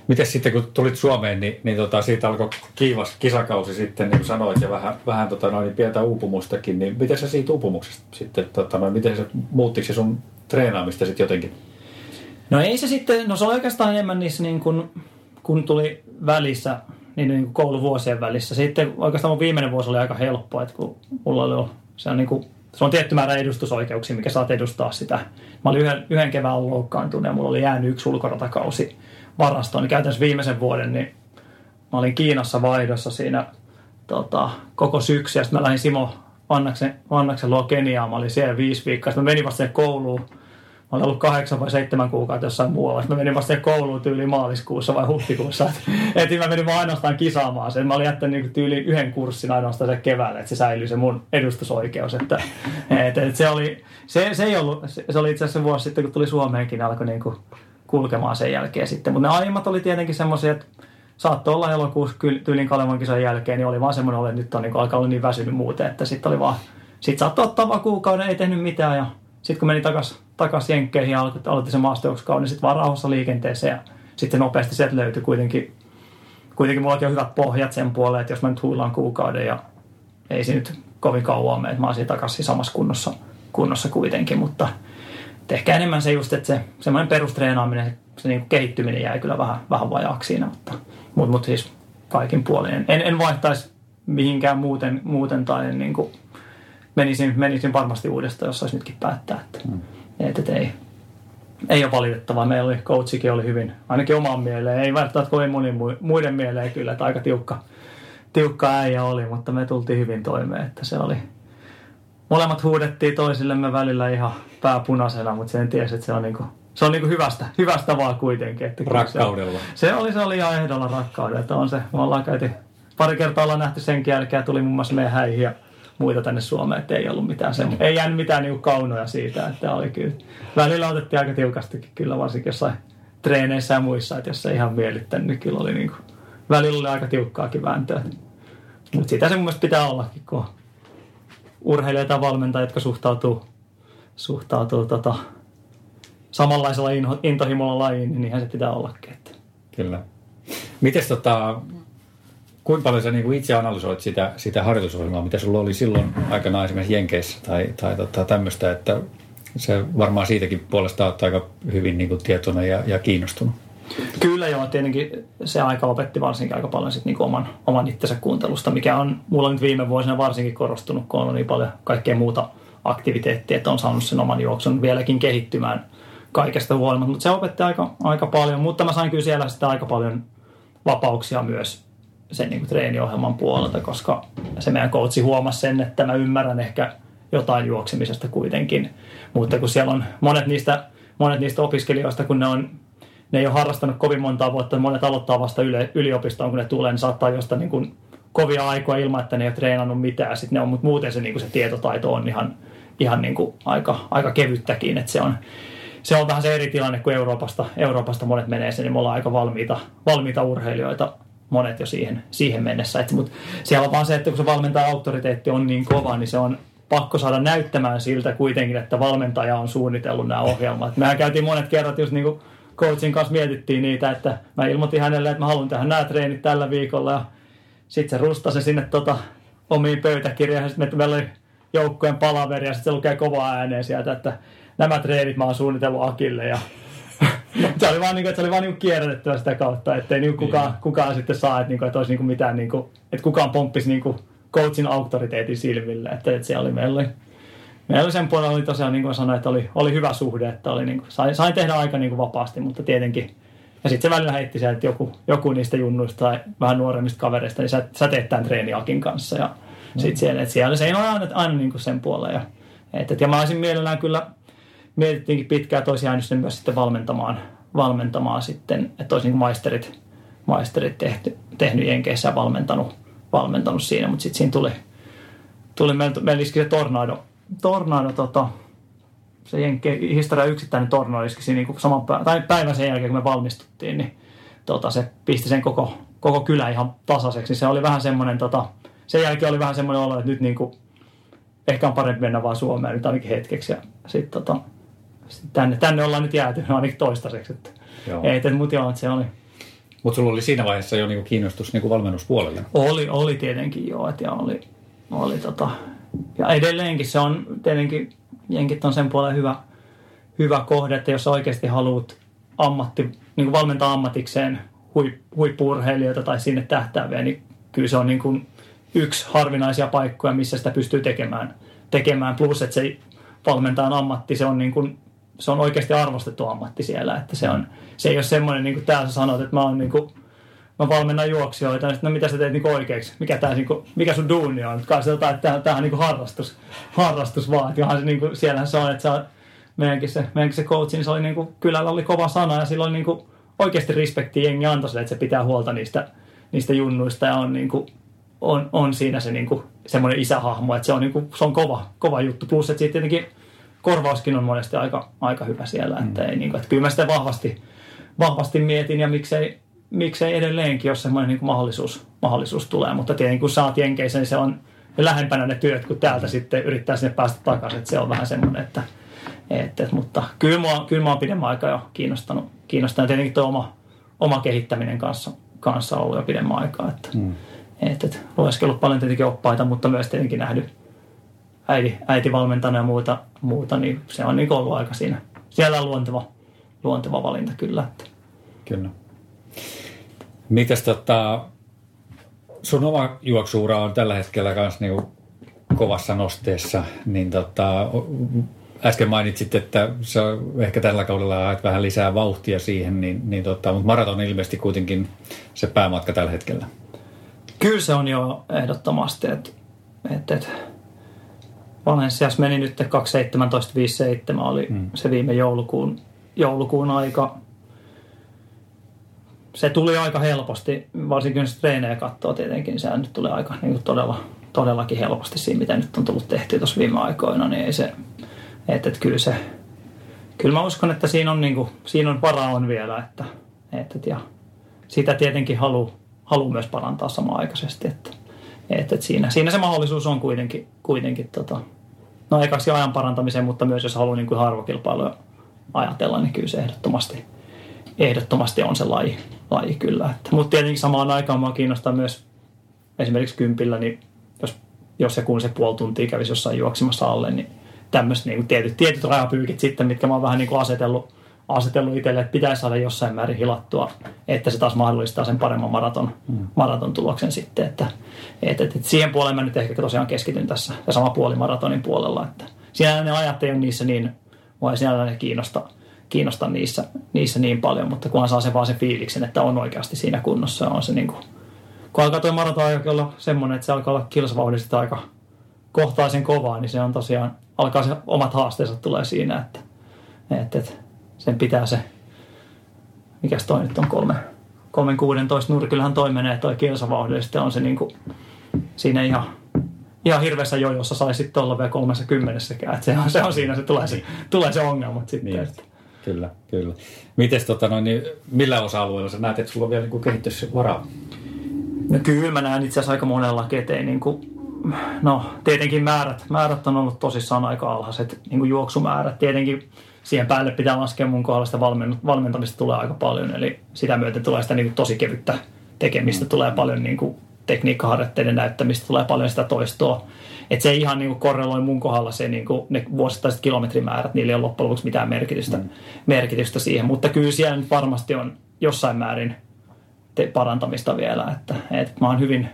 Mites sitten kun tulit Suomeen, niin, niin tota, siitä alkoi kiivas kisakausi sitten, niin kuin sanoit, ja vähän, vähän tota, noin, pientä uupumustakin. Niin miten sä siitä uupumuksesta sitten, tota, noin, miten se muuttiko se sun treenaamista sitten jotenkin? No ei se sitten, no se oli oikeastaan enemmän niissä niin kun, kun tuli välissä, niin, niin kouluvuosien välissä. Sitten oikeastaan mun viimeinen vuosi oli aika helppo, että kun mulla oli se on, niin kuin, se on tietty määrä edustusoikeuksia, mikä saat edustaa sitä. Mä olin yhden, yhden kevään loukkaantunut ja mulla oli jäänyt yksi ulkoratakausi varastoon. Niin käytännössä viimeisen vuoden niin mä olin Kiinassa vaihdossa siinä tota, koko syksy ja sitten mä lähdin Simo Vannaksen, Vannaksen luo Keniaan. Mä olin siellä viisi viikkoa. Sitten mä menin vasta kouluun. olen ollut kahdeksan vai seitsemän kuukautta jossain muualla. Mä menin vasta kouluun tyyli maaliskuussa vai huhtikuussa. Että mä menin vaan ainoastaan kisaamaan sen. Mä olin jättänyt tyyli yhden kurssin ainoastaan se keväällä, että se säilyi se mun edustusoikeus. Että, et, et se, oli, se, se, ei ollut, se, se oli itse asiassa vuosi sitten, kun tuli Suomeenkin, alkoi niinku kulkemaan sen jälkeen sitten. Mutta ne aiemmat oli tietenkin semmoisia, että saattoi olla elokuussa tyylin Kalevan kisan jälkeen, niin oli vaan semmoinen, että nyt on niinku alkaa olla niin väsynyt muuten, että sitten oli vaan, sit saattoi ottaa vaan kuukauden, ei tehnyt mitään ja sitten kun meni takaisin takas jenkkeihin ja aloitti sen maastojuoksukauden, niin sitten vaan rauhassa liikenteeseen ja sitten nopeasti sieltä löytyi kuitenkin, kuitenkin mulla oli jo hyvät pohjat sen puoleen, että jos mä nyt huilaan kuukauden ja ei se nyt kovin kauan mene, että mä olisin takaisin samassa kunnossa, kunnossa kuitenkin, mutta ehkä enemmän se just, että se semmoinen perustreenaaminen, se niinku kehittyminen jäi kyllä vähän, vähän vajaaksi siinä, mutta mut, mut siis kaikin puolinen. En, en vaihtaisi mihinkään muuten, muuten tai niinku menisin, menisin varmasti uudestaan, jos olisi nytkin päättää, että mm. et, et ei, ei ole valitettavaa. Meillä oli, coachikin oli hyvin, ainakin oman mieleen, ei välttämättä kovin monin muiden mieleen kyllä, että aika tiukka, tiukka äijä oli, mutta me tultiin hyvin toimeen, että se oli. Molemmat huudettiin toisillemme välillä ihan pääpunaisena, mutta sen tiesi, että se on, niinku, se on niinku hyvästä, hyvästä vaan kuitenkin. Että rakkaudella. Se, se, oli, se oli ihan ehdolla rakkaudella. On se, me ollaan käyty, pari kertaa ollaan nähty senkin jälkeen, tuli muun muassa meidän häihin ja muita tänne Suomeen, että ei ollut mitään semmoista. Ei jäänyt mitään niinku kaunoja siitä, että oli kyllä. Välillä otettiin aika tiukastikin kyllä, varsinkin jossain treeneissä ja muissa, että jos ei ihan miellyttänyt, niin kyllä oli niinku, välillä oli aika tiukkaakin vääntöä. Mutta sitä se mun mielestä pitää ollakin, kun urheilijoita ja valmentajia, jotka suhtautuu, suhtautuu tota, samanlaisella intohimolla lajiin, niin niinhän se pitää ollakin. Että. Kyllä. Mites tota, kuinka paljon sä niinku itse analysoit sitä, sitä harjoitusohjelmaa, mitä sulla oli silloin aikanaan esimerkiksi Jenkeissä tai, tai tota, tämmöistä, että se varmaan siitäkin puolesta olet aika hyvin niinku tietoinen ja, ja kiinnostunut. Kyllä joo, tietenkin se aika opetti varsinkin aika paljon sit niinku oman, oman itsensä kuuntelusta, mikä on mulla nyt viime vuosina varsinkin korostunut, kun on niin paljon kaikkea muuta aktiviteettia, että on saanut sen oman juoksun vieläkin kehittymään kaikesta huolimatta, mutta se opetti aika, aika paljon, mutta mä sain kyllä siellä sitä aika paljon vapauksia myös sen niinku treeniohjelman puolelta, koska se meidän coachi huomasi sen, että mä ymmärrän ehkä jotain juoksemisesta kuitenkin, mutta kun siellä on monet niistä, monet niistä opiskelijoista, kun ne on ne ei ole harrastanut kovin montaa vuotta, monet aloittaa vasta yliopistoon, kun ne tulee, niin saattaa jostain niin kuin kovia aikoja ilman, että ne ei ole treenannut mitään. Sitten ne on, mutta muuten se, niin kuin se tietotaito on ihan, ihan niin kuin aika, aika kevyttäkin. Että se, on, se on vähän se eri tilanne, kun Euroopasta, Euroopasta monet menee sen, niin me ollaan aika valmiita, valmiita urheilijoita, monet jo siihen, siihen mennessä. Et, mutta siellä on vaan se, että kun se valmentaja-auktoriteetti on niin kova, niin se on pakko saada näyttämään siltä kuitenkin, että valmentaja on suunnitellut nämä ohjelmat. Mehän käytiin monet kerrat just niin kuin coachin kanssa mietittiin niitä, että mä ilmoitin hänelle, että mä haluan tehdä nämä treenit tällä viikolla ja sit se rustasi sinne tota, omiin pöytäkirjoihin. Sitten meillä oli joukkojen palaveri ja sit se lukee kovaa ääneen sieltä, että nämä treenit mä oon suunnitellut Akille ja se oli vaan, niinku, että se oli vaan niinku kierrätettyä sitä kautta, ettei niinku kukaan, kukaan sitten saa, että, niinku, että olisi niinku mitään, niinku, että kukaan pomppisi niinku coachin auktoriteetin silmille, että, että se oli meillä. Meillä sen puolella oli tosiaan, niin kuin sanoin, että oli, oli hyvä suhde, että oli, niin kuin, sain, sain tehdä aika niin kuin vapaasti, mutta tietenkin. Ja sitten se välillä heitti se, että joku, joku niistä junnuista tai vähän nuoremmista kavereista, niin sä, sä teet tämän treeni Akin kanssa. Ja mm. sitten siellä, että siellä se ei ole aina, aina niin kuin sen puolella. Ja, että, ja mä olisin mielellään kyllä, mietittiinkin pitkään, että olisi jäänyt sen myös sitten valmentamaan, valmentamaan sitten, että olisi niin kuin maisterit, maisterit tehty, tehnyt Jenkeissä ja valmentanut, valmentanut siinä. Mutta sitten siinä tuli, tuli meillä iski se tornado. Tornado, tota, se jenki, historian yksittäinen tornado iskisi niin saman päivän, tai päivän sen jälkeen, kun me valmistuttiin, niin tota, se pisti sen koko, koko kylä ihan tasaiseksi. Se oli vähän semmoinen, tota, sen jälkeen oli vähän semmoinen olo, että nyt niin kuin, ehkä on parempi mennä vaan Suomeen nyt ainakin hetkeksi. Ja sit, tota, sit tänne, tänne ollaan nyt jääty ainakin toistaiseksi. Että, et, et, mut joo, että se oli. Mutta sulla oli siinä vaiheessa jo niinku kiinnostus niinku valmennuspuolelle? Oli, oli tietenkin joo, että ja oli, oli tota... Ja edelleenkin se on, tietenkin jenkit on sen puolella hyvä, hyvä kohde, että jos oikeasti haluat ammatti, niin kuin valmentaa ammatikseen huippu-urheilijoita tai sinne tähtääviä, niin kyllä se on niin kuin yksi harvinaisia paikkoja, missä sitä pystyy tekemään. tekemään. Plus, että se valmentajan ammatti, se on, niin kuin, se on oikeasti arvostettu ammatti siellä. Että se, on, se ei ole semmoinen, niin kuin täällä sä sanot, että mä oon... Niin kuin, mä valmennan juoksijoita, niin sitten, no mitä sä teet niinku oikeiksi? Mikä, tää, niinku, mikä sun duuni on? Kai se jotain, että tämähän on niinku harrastus, harrastus vaan. Että johan se niinku, siellähän se on, että sä, meidänkin se, meidänkin se coach, niin se oli niin kuin, kylällä oli kova sana ja silloin niin kuin oikeasti respektiä jengi antoi sille, että se pitää huolta niistä, niistä junnuista ja on, niin kuin, on, on siinä se niin kuin, semmoinen isähahmo, että se on, niin kuin, se on kova, kova juttu. Plus, että siitä tietenkin korvauskin on monesti aika, aika hyvä siellä, että, mm. ei, niin kuin, että kyllä mä sitä vahvasti, vahvasti mietin ja miksei, miksei edelleenkin, jos semmoinen niin kuin mahdollisuus, mahdollisuus tulee, mutta tietenkin kun saat jenkeissä, niin se on lähempänä ne työt, kun täältä sitten yrittää sinne päästä takaisin, että se on vähän semmoinen, että Et, et, mutta kyllä mua, kyllä mua on pidemmän aikaa jo kiinnostanut. Kiinnostaa tietenkin tuo oma, oma kehittäminen kanssa, kanssa ollut jo pidemmän aikaa. Että, mm. et, et, lueskellut paljon tietenkin oppaita, mutta myös tietenkin nähnyt äiti, äiti valmentajana ja muuta, muuta, niin se on niin ollut aika siinä. Siellä on luonteva, luonteva valinta kyllä. Että. Kyllä. Mites tota, sun oma juoksuura on tällä hetkellä kans niinku kovassa nosteessa, niin tota... Äsken mainitsit, että sä ehkä tällä kaudella haet vähän lisää vauhtia siihen, niin, niin tota, mutta maraton ilmeisesti kuitenkin se päämatka tällä hetkellä. Kyllä se on jo ehdottomasti. Et, et, et. Valenciassa meni nyt kaksi seitsemäntoista viisikymmentäseitsemän oli mm. se viime joulukuun, joulukuun aika. Se tuli aika helposti, varsinkin jos treenejä katsoo tietenkin, niin sehän nyt tulee aika niin todella, todellakin helposti siinä, mitä nyt on tullut tehtyä tuossa viime aikoina, niin ei se... Että et, kyllä se, kyllä mä uskon, että siinä on, niin kuin, siinä on varaa on vielä, että et, et, ja sitä tietenkin haluaa halu myös parantaa samanaikaisesti, että et, et siinä, siinä se mahdollisuus on kuitenkin, kuitenkin tota, no ekaksi ajan parantamiseen, mutta myös jos haluaa niin kuin harvokilpailuja ajatella, niin kyllä se ehdottomasti, ehdottomasti on se laji, laji kyllä. Mutta tietenkin samaan aikaan mua kiinnostaa myös esimerkiksi kympillä, niin jos, jos ja kun se puoli tuntia kävisi jossain juoksimassa alle, niin tämmöiset niin tietyt, tietyt rajapyykit sitten, mitkä mä oon vähän niin kuin asetellut, asetellut itselle, että pitäisi saada jossain määrin hilattua, että se taas mahdollistaa sen paremman maraton, mm. maraton tuloksen sitten. Että, et, et, et siihen puoleen mä nyt ehkä tosiaan keskityn tässä ja sama puoli maratonin puolella. Että sinällään ne ajat ei ole niissä niin, vai sinällään ne kiinnosta, kiinnosta niissä, niissä niin paljon, mutta kunhan saa sen vaan sen fiiliksen, että on oikeasti siinä kunnossa. On se niin kuin, kun alkaa toi maraton olla semmoinen, että se alkaa olla kilsavauhdista aika kohtaisen kovaa, niin se on tosiaan alkaa se omat haasteensa tulee siinä, että, että, että sen pitää se, mikäs toi nyt on, kolme, kolmen kuudentoista nurkillähän toi menee, toi kilsavauhdille, sitten on se niin kuin, siinä ihan, ihan hirveässä jojossa sai sitten olla vielä kolmessa kymmenessäkään, että se on, se on siinä, se tulee se, tulee se ongelmat sitten. Niin. Että. Kyllä, kyllä. Mites tota noin, niin millä osa-alueella sä näet, että sulla on vielä niin kehitys varaa? No kyllä mä näen itse asiassa aika monellakin, että ei niin kuin, no tietenkin määrät, määrät on ollut tosissaan aika alhaiset, niin kuin juoksumäärät. Tietenkin siihen päälle pitää laskea mun kohdalla sitä valmentamista tulee aika paljon, eli sitä myöten tulee sitä niin kuin tosi kevyttä tekemistä, tulee paljon niin kuin tekniikkaharjoitteiden näyttämistä, tulee paljon sitä toistoa. Että se ihan niin kuin korreloi mun kohdalla se, niin kuin ne vuosittaiset kilometrimäärät, niillä ei ole loppujen lopuksi mitään merkitystä, mm. merkitystä siihen, mutta kyllä siellä nyt varmasti on jossain määrin te- parantamista vielä, että, että mä oon hyvin...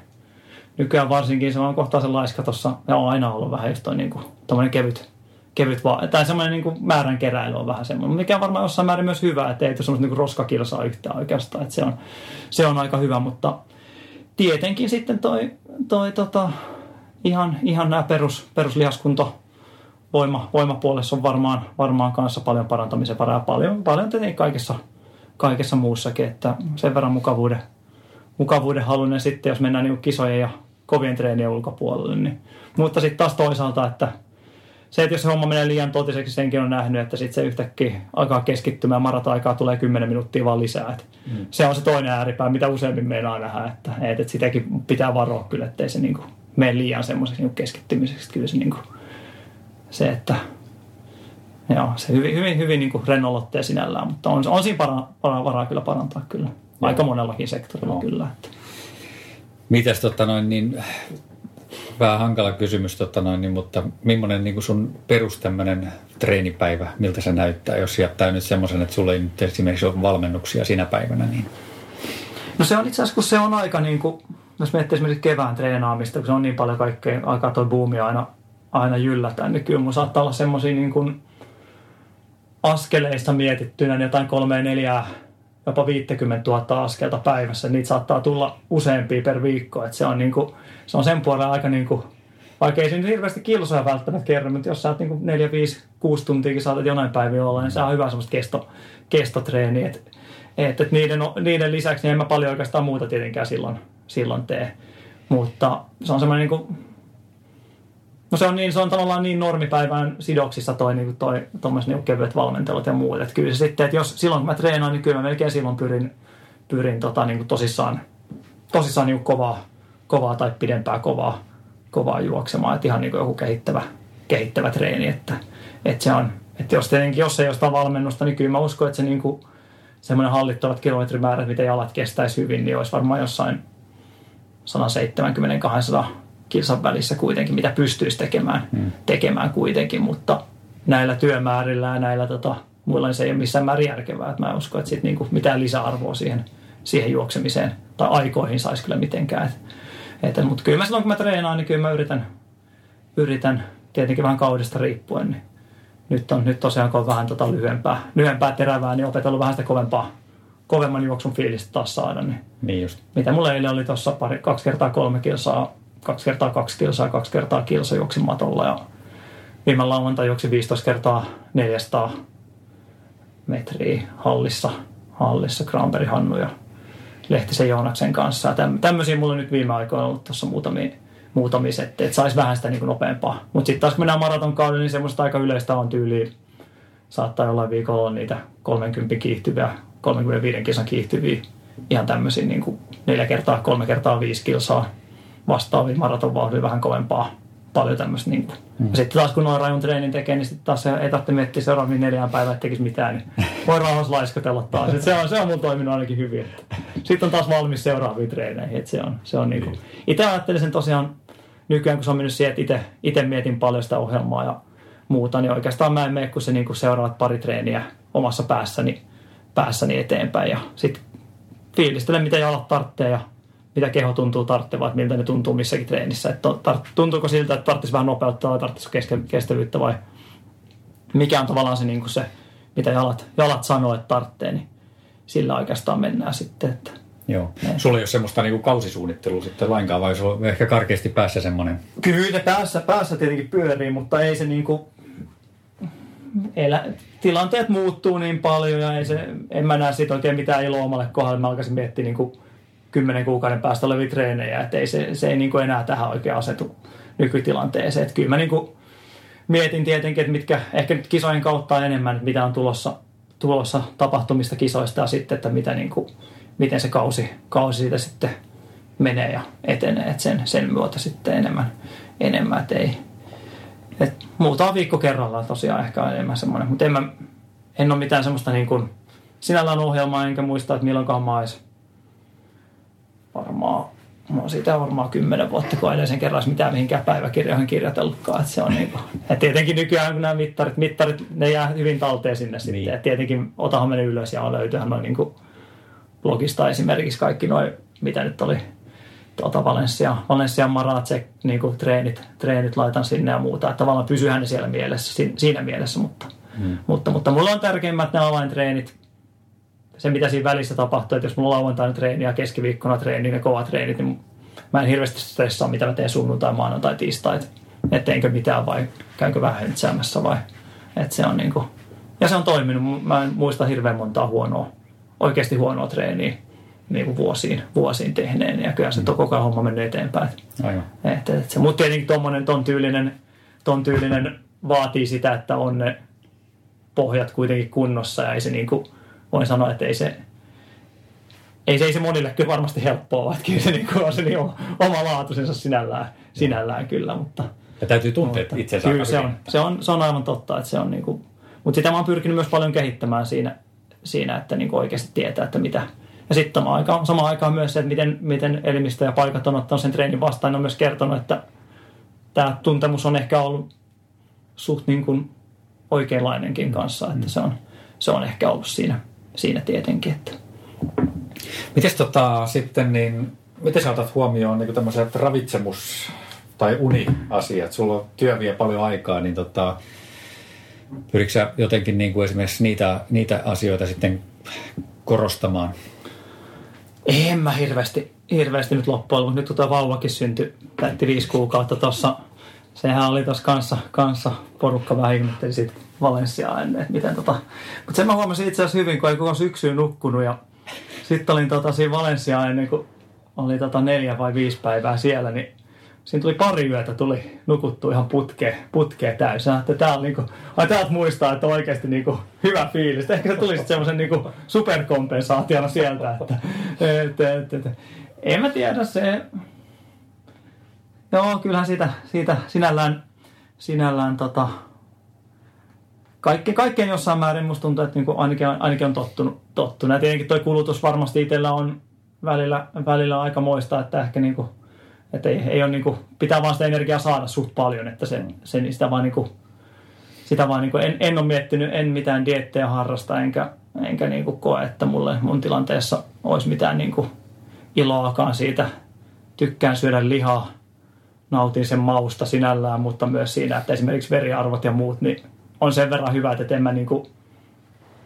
Nykyään varsinkin se on kohtaisen laiska tuossa, ja on aina ollut vähän just toi niinku, tommoinen kevyt, kevyt va- tai semmoinen niinku määrän keräily on vähän semmoinen, mikä on varmaan jossain määrin myös hyvä, että ei ole semmoista niinku roskakilsaa yhtään oikeastaan, että se on, se on aika hyvä, mutta tietenkin sitten toi, toi tota, ihan, ihan nämä perus, peruslihaskunto voima, voimapuolessa on varmaan, varmaan kanssa paljon parantamisen varaa, paljon, paljon tietenkin kaikessa, kaikessa muussakin, että sen verran mukavuuden, mukavuuden halunen sitten, jos mennään niinku kisojen ja kovien treenien ulkopuolelle. Niin. Mutta sitten taas toisaalta, että se, että jos se homma menee liian totiseksi, senkin on nähnyt, että sitten se yhtäkkiä alkaa keskittymään, maraton-aikaa tulee kymmenen minuuttia vaan lisää. Et mm. Se on se toinen ääripää, mitä useammin meinaa nähdä, että et, et sitäkin pitää varoa kyllä, ettei se niinku mene liian semmoiseksi niinku keskittymiseksi. Kyllä se, niinku, se että joo, se hyvin, hyvin, hyvin niinku rennolotteen sinällään, mutta on, on siinä para, para, varaa kyllä parantaa kyllä. Aika monellakin sektorilla no. kyllä. Että. Mitäs tota noin, niin vähän hankala kysymys, tota noin, niin, mutta millainen niin sun perus tämmöinen treenipäivä, miltä se näyttää, jos jättää nyt semmoisen, että sulla ei nyt esimerkiksi ole valmennuksia sinä päivänä? Niin. No se on itse asiassa, kun se on aika niin kuin, jos miettii esimerkiksi kevään treenaamista, kun se on niin paljon kaikkea, alkaa toi buumi aina, aina jyllätään, niin kyllä mun saattaa olla semmoisia niin kuin askeleista mietittynä jotain kolmea neljää, jopa viisikymmentätuhatta askelta päivässä, niitä saattaa tulla useampia per viikko. Et se, on niinku, se on sen puolella aika niinku Vaikka ei se nyt hirveästi kilsoja välttämättä kerran, mutta jos sä oot niin neljä viisi kuusi tuntiakin saatat jonain päivänä olla, niin se on hyvä semmoista kesto, kestotreeniä. Et, et, et niiden, niiden lisäksi niin en mä paljon oikeastaan muuta tietenkään silloin, silloin tee. Mutta se on semmoinen niin kuin, no se on, niin, se on tavallaan niin normipäivään sidoksissa toi, niin toi tommoset niin kevyet valmentelut ja muut. Et kyllä se sitten, että jos silloin kun mä treenaan, niin kyllä mä melkein silloin pyrin, pyrin tota, niin kuin tosissaan, tosissaan niin kuin kovaa, kovaa tai pidempää kovaa. kovaa juoksemaan, että ihan niin kuin joku kehittävä, kehittävä treeni, että, että se on, että jos tietenkin, jos ei ole sitä valmennusta, niin kyllä mä uskon, että se niin kuin semmoinen hallittavat kilometrimäärät, mitä jalat kestäisi hyvin, niin olisi varmaan jossain sata seitsemänkymmentä kaksisataa kilsan välissä kuitenkin, mitä pystyisi tekemään, hmm. tekemään kuitenkin, mutta näillä työmäärillä ja näillä tota, muilla niin se ei ole missään määrin järkevää, että mä en usko, että siitä niin kuin mitään lisäarvoa siihen, siihen juoksemiseen tai aikoihin saisi kyllä mitenkään, että mutta kyllä mä silloin, kun mä treenaan, niin kyllä mä yritän, yritän tietenkin vähän kaudesta riippuen. Niin nyt, on, nyt tosiaan, kun on vähän tota lyhyempää, lyhyempää terävää, niin opetellut vähän sitä kovempaa, kovemman juoksun fiilistä taas saada. Niin, niin just. Mitä mulla eilen oli tuossa pari, kaksi kertaa kolme kilsaa, kaksi kertaa kaksi kilsaa, kaksi kertaa kilsa juoksin matolla. Ja viime lauantai juoksin viisitoista kertaa neljäsataa metriä hallissa, hallissa Granberg Hannu ja Lehtisen Joonaksen kanssa. Täm, tämmöisiä mulla on nyt viime aikoina ollut tuossa muutamia, muutamia settejä, että saisi vähän sitä niin kuin nopeampaa. Mutta sitten taas kun mennään maratonkaudelle, niin semmoista aika yleistä on tyyliä. Saattaa jollain viikolla olla niitä kolmekymmentä kiihtyviä, kolmekymmentäviisi kilsan kiihtyviä, ihan tämmöisiä niin kuin neljä kertaa, kolme kertaa viisi kilsaa vastaavia maratonvauhdilla vähän kovempaa. Paljon tämmöistä. Niin mm. Sitten taas kun noin rajun treenin tekee, niin sitten taas ei tarvitse miettiä seuraavia neljään päivää, että tekisi mitään, niin voi rauhassa laiskotella taas. Et se on, se on mun toiminut ainakin hyvin. Sitten on taas valmis seuraaviin treeneihin. Se on, se on niin itse ajattelin sen tosiaan nykyään, kun se on mennyt siihen, että itse mietin paljon sitä ohjelmaa ja muuta, niin oikeastaan mä en mene, kun se niin seuraavat pari treeniä omassa päässäni, päässäni eteenpäin. Ja sitten fiilistelen, mitä jalat tarvitsee ja mitä keho tuntuu tarttevaa, että miltä ne tuntuu missäkin treenissä. Että tuntuuko siltä, että tarvitsisi vähän nopeuttaa vai tarvitsisi kestävyyttä vai mikä on tavallaan se, niin kuin se mitä jalat, jalat sanoo, että tarvitsee, niin sillä oikeastaan mennään sitten. Että joo. Ne. Sulla ei ole semmoista niin kuin kausisuunnittelua sitten lainkaan, vai sulla on ehkä karkeasti päässä semmoinen? Kyllä päässä, päässä tietenkin pyörii, mutta ei se niin kuin elä, tilanteet muuttuu niin paljon ja ei se, en mä näe siitä oikein mitään iloa omalle kohdalle. Mä alkaisin miettiä niin kuin kymmenen kuukauden päästä olevia treenejä, että ei se, se ei niin kuin enää tähän oikein asetu nykytilanteeseen. Että kyllä mä niin kuin mietin tietenkin, että mitkä, ehkä nyt kisojen kautta on enemmän, että mitä on tulossa, tulossa tapahtumista kisoista ja sitten, että mitä niin kuin, miten se kausi, kausi siitä sitten menee ja etenee, että sen, sen myötä sitten enemmän, enemmän että ei. Että muutama viikko kerrallaan tosiaan ehkä on enemmän semmoinen, mutta en, mä, en ole mitään semmoista niin kuin sinällään ohjelmaa, enkä muista, että milloinkaan mä olis varmaan, no siitä varmaan kymmenen vuotta, kun aina sen kerran mitään mihinkään päiväkirjoihin kirjoitellutkaan. Että se on niin kuin, ja tietenkin nykyään kun nämä mittarit, mittarit ne jää hyvin talteen sinne sitten. Niin. Ja tietenkin otahan menen ylös ja löytyyhän noin niin kuin blogista esimerkiksi kaikki noin, mitä nyt oli tuota Valencia, Valencian Maratse, niin kuin treenit, treenit laitan sinne ja muuta. Että tavallaan pysyyhän ne siellä mielessä, siinä mielessä. Mutta, hmm. mutta, mutta mulla on tärkeimmät ne avaintreenit. Se, mitä siinä välissä tapahtuu, että jos mulla on lauantaina treeni ja keskiviikkona treeni, ne kovat treenit, niin mä en hirveästi stressaa, mitä mä teen sunnuntai, maanantai, tiistai, että et teenkö mitään vai käynkö vähän hentsäämässä vai, että se on niinku, ja se on toiminut, mä en muista hirveän montaa huonoa, oikeasti huonoa treeniä niinku vuosiin, vuosiin tehneen, ja kyllä se mm. on koko ajan homma mennyt eteenpäin. Et, et, et se, mutta tietenkin tommonen, ton tyylinen, ton tyylinen vaatii sitä, että on ne pohjat kuitenkin kunnossa ja ei se niinku, voin sanoa, että ei se, ei se, ei se monille kyllä varmasti helppoa, vaan kyllä se niin on se niin oma, oma laatuisensa sinällään, sinällään kyllä. Mutta, ja täytyy tuntea mutta, itsensä kyllä se on, se, on, se on aivan totta, että se on niin kuin, mutta sitä mä oon pyrkinyt myös paljon kehittämään siinä, siinä että niin kuin oikeasti tietää, että mitä. Ja sitten samaan aikaan myös se, että miten, miten elimistö ja paikat on ottanut sen treenin vastaan, on myös kertonut, että tämä tuntemus on ehkä ollut suht niin kuin oikeanlainenkin kanssa, että mm. se, on, se on ehkä ollut siinä. Siinä tietenkin. Että. Mites tota sitten, niin miten sä otat huomioon niin tämmöiset ravitsemus- tai uniasiat? Sulla on työ vie paljon aikaa, niin tota, pyritkö sä jotenkin niin kuin esimerkiksi niitä, niitä asioita sitten korostamaan? En mä hirveästi, hirveästi nyt loppujen, mutta nyt tota vauvakin syntyi, täytti viisi kuukautta tuossa sehän oli tuossa kanssa, kanssa porukka vähän ihmetteli siitä Valenciaa ennen, että miten tota. Mutta sen mä huomasin itse asiassa hyvin, kun ei koko syksyyn nukkunut ja sitten olin tota siinä Valenciaa ennen kuin oli tota neljä vai viisi päivää siellä, niin siinä tuli pari yötä, tuli nukuttu ihan putkeen, putkeen täysin. Tää on niinku, ai täältä muistaa, että on oikeasti niinku hyvä fiilis. Ehkä se tuli sitten semmoisen niinku superkompensaationa sieltä. Että, et, et, et. En mä tiedä se. Joo, kyllähän siitä, siitä sinällään, sinällään tota, kaikke, kaikkeen jossain määrin musta tuntuu, että niinku ainakin, ainakin on tottunut. tottunut. Ja tietenkin toi kulutus varmasti itsellä on välillä, välillä aika moista, että ehkä niinku että ei, ei on niinku pitää vaan sitä energiaa saada suht paljon, että sen sen sitä vaan niinku sitä vaan niinku en en on miettinyt en mitään dieettejä harrasta enkä enkä niinku koe, että mulle mun tilanteessa olisi mitään niinku iloakaan siitä. Tykkään syödä lihaa, nautin sen mausta sinällään, mutta myös siinä, että esimerkiksi veriarvot ja muut niin on sen verran hyvät, että en mä niinku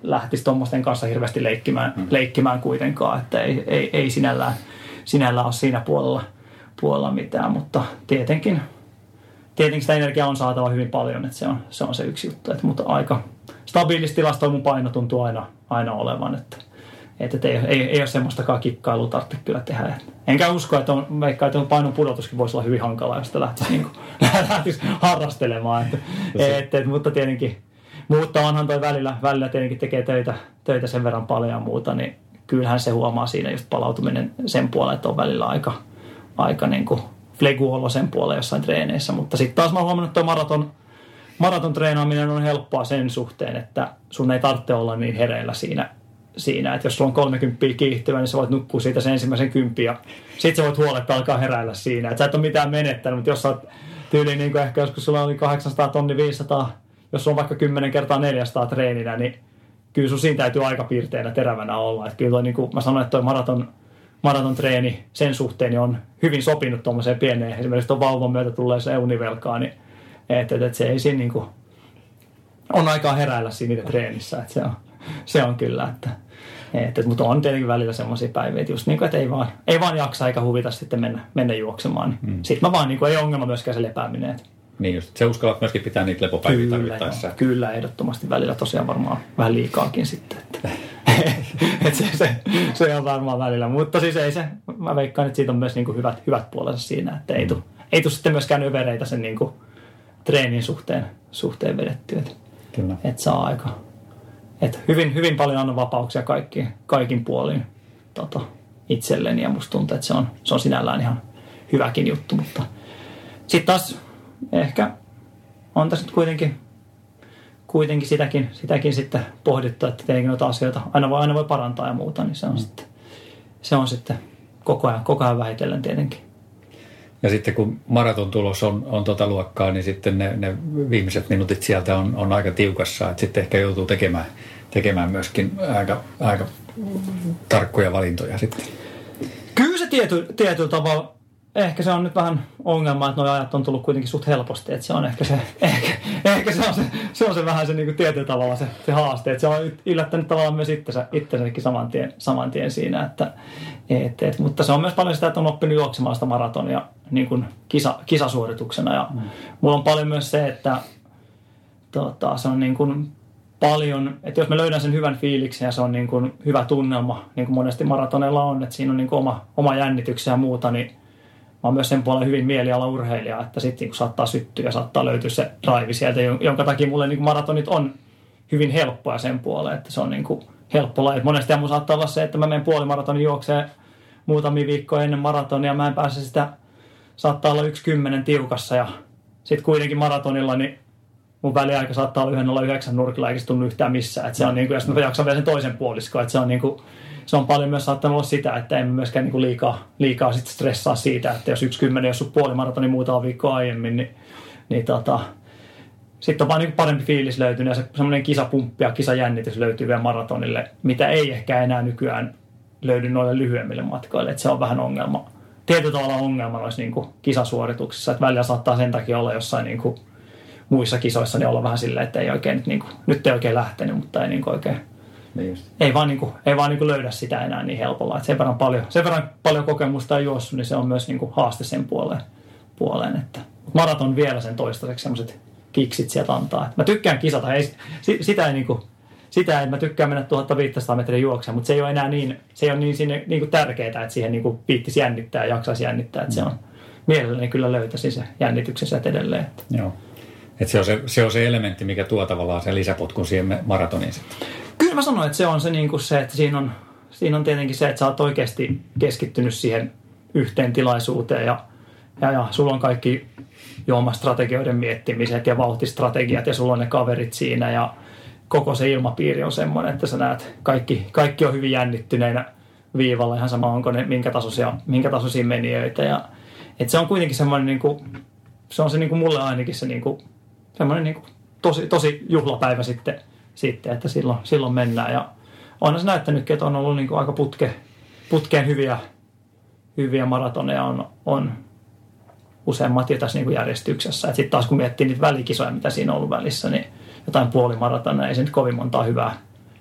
lähtisi tommosten kanssa hirveästi leikkimään mm. leikkimään kuitenkaan, että ei ei ei sinällään sinällään ole siinä puolella puolella mitään, mutta tietenkin, tietenkin sitä energiaa on saatava hyvin paljon, että se on se, on se yksi juttu. Että, mutta aika stabiilista tilasta mun paino tuntuu aina, aina olevan, että, että ei, ei, ei ole semmoistakaan kikkailua tarvitse kyllä tehdä. Enkä usko, että on, vaikka, että on painon pudotuskin voisi olla hyvin hankalaa, jos sitä lähtisi, niin kuin, lähtisi harrastelemaan. Että, et, et, mutta tietenkin, mutta onhan toi välillä, välillä tietenkin tekee töitä, töitä sen verran paljon ja muuta, niin kyllähän se huomaa siinä just palautuminen sen puolella, että on välillä aika aika niinku fleguolo sen puolella jossain treeneissä, mutta sitten taas mä oon huomannut, että maraton, maraton treenaaminen on helppoa sen suhteen, että sun ei tarvitse olla niin hereillä siinä, siinä. Että jos sulla on kolmekymmentä kiihtyvä, niin sä voit nukkua siitä sen ensimmäisen kympin ja sit sä voit huoletta alkaa heräillä siinä. Että sä et ole mitään menettänyt, mutta jos sä oot tyyliin niin kuin ehkä joskus sulla oli kahdeksansataa tonni viisisataa, jos sulla on vaikka kymmenen kertaa neljäsataa treeninä, niin kyllä sun siinä täytyy aika piirteinä terävänä olla. Että kyllä toi, niin kuin mä sanoin, että toi maraton Maraton treeni sen suhteen on hyvin sopinut tuommoiseen pieneen, esimerkiksi tuon vauvan myötä tulleeseen univelkaan, niin että et, et se ei siinä niinku, on aikaa heräillä siinä niitä treenissä, että se on, se on kyllä, että et, et, mutta on tietenkin välillä semmoisia päiviä, että just niinku, et ei vaan, ei vaan jaksa eikä huvita sitten mennä, mennä juoksemaan, niin mm. sitten mä vaan niinku, ei ongelma myöskään se lepääminen. Et. Niin just, se uskallat myöskin pitää niitä lepopäiviä tarvittaessa. Joo, kyllä, ehdottomasti välillä tosiaan varmaan vähän liikaakin sitten, että et se, se, se on varmaan välillä, mutta siis ei se, mä veikkaan, että siitä on myös niinku hyvät, hyvät puolensa siinä, että ei tule ei sitten myöskään övereitä sen niinku treenin suhteen, suhteen vedettyä, että et saa aika. Et hyvin, hyvin paljon annan vapauksia kaikki, kaikin puolin tota, itselleni ja musta tuntuu, että se on, se on sinällään ihan hyväkin juttu, mutta sitten taas ehkä on tässä nyt kuitenkin kuitenkin sitäkin, sitäkin sitten pohdittu, että tietenkin noita asioita aina voi, aina voi parantaa ja muuta, niin se on, mm. sitten, se on sitten koko ajan, koko ajan vähitellen tietenkin. Ja sitten kun maraton tulos on, on tota luokkaa, niin sitten ne, ne viimeiset minuutit sieltä on, on aika tiukassa, että sitten ehkä joutuu tekemään, tekemään myöskin aika, aika tarkkoja valintoja sitten. Kyllä se tiety, tietyllä tavalla. Ehkä se on nyt vähän ongelma, että nuo ajat on tullut kuitenkin suht helposti, että se on ehkä se, ehkä, ehkä se, on se, se on se vähän se niin tietyllä tavalla se, se haaste, että se on yllättänyt tavallaan myös itsensä, itsensäkin saman tien, saman tien siinä, että, et, et, mutta se on myös paljon sitä, että on oppinut juoksemaan sitä maratonia niin kuin kisa, kisasuorituksena ja mm. mulla on paljon myös se, että tota, se on niin kuin paljon, että jos mä löydän sen hyvän fiiliksen ja se on niin kuin hyvä tunnelma, niin kuin monesti maratoneilla on, että siinä on niin kuin oma, oma jännityksiä ja muuta, niin mä oon myös sen puolella hyvin mielialaurheilija, että sitten niin saattaa syttyä ja saattaa löytyä se drive sieltä, jonka takia mulle niin maratonit on hyvin helppoja sen puoleen, että se on niin helppo laji. Monesti mun saattaa olla se, että mä menen puolimaratonin juokseen muutamia viikkoja ennen maratonia, mä en pääse sitä, saattaa olla yksi kymmenen tiukassa ja sitten kuitenkin maratonilla niin mun väliaika saattaa olla yhden olla yhdeksän nurkilla eikä se tunnu yhtään missään. Että se on niin kuin, jos mä jaksan vielä sen toisen puoliskon, että se on niin kuin, se on paljon myös saattanut olla sitä, että en myöskään niin kuin liikaa, liikaa sit stressaa siitä, että jos yksi kymmenen, jos sun puolimaratoni muutama viikko aiemmin, niin, niin tota, sitten on vaan niin kuin parempi fiilis löytynyt ja se, semmoinen kisapumppi ja kisajännitys löytyy vielä maratonille, mitä ei ehkä enää nykyään löydy noille lyhyemmille matkoille, että se on vähän ongelma. Tietyllä tavalla ongelma noissa niin kuin kisasuorituksissa, että välillä saattaa sen takia olla jossain niin kuin muissa kisoissa niin olla vähän silleen, että ei oikein nyt, niin kuin, nyt ei oikein lähtenyt, mutta ei niin kuin oikein. Niin ei vaan, niinku, ei vaan niinku löydä sitä enää niin helpolla. Et sen, verran paljon, sen verran paljon kokemusta ei juossut, niin se on myös niinku haaste sen puoleen. puoleen että. maraton vielä sen toistaiseksi semmoiset kiksit sieltä antaa. Et mä tykkään kisata. Ei, sitä ei niinku... Sitä, että mä tykkään mennä tuhatviisisataa metriä juokseen, mutta se ei ole enää niin, se ei ole niin, sinne, niin kuin tärkeää, että siihen niin kuin viittisi jännittää ja jaksaisi jännittää. Että se on, mielelläni kyllä löytäisi se jännityksensä edelleen. Joo. Et se, on se, se on se elementti, mikä tuo tavallaan sen lisäpotkun siihen maratoniin sitten. Kyllä mä sanoin, että se on se, niin kuin se että siinä on, siinä on tietenkin se, että sä oot oikeasti keskittynyt siihen yhteen tilaisuuteen ja, ja, ja sulla on kaikki juomastrategioiden miettimiset ja vauhtistrategiat ja sulla on ne kaverit siinä ja koko se ilmapiiri on semmoinen, että sä näet, kaikki, kaikki on hyvin jännittyneinä viivalla, ihan sama onko ne minkä tasoisia, minkä tasoisia menijöitä. Ja, et se on kuitenkin semmoinen, niin kuin, se on se niin kuin mulle ainakin se niin kuin, semmoinen niin kuin tosi, tosi juhlapäivä sitten, sitten että silloin, silloin mennään. Ja on se näyttänytkin, että on ollut niin kuin aika putke, putkeen hyviä, hyviä maratoneja on, on useammat jo tässä niin kuin järjestyksessä. Sitten taas kun miettii niitä välikisoja, mitä siinä on ollut välissä, niin jotain puolimaratona, ei se nyt kovin montaa hyvää,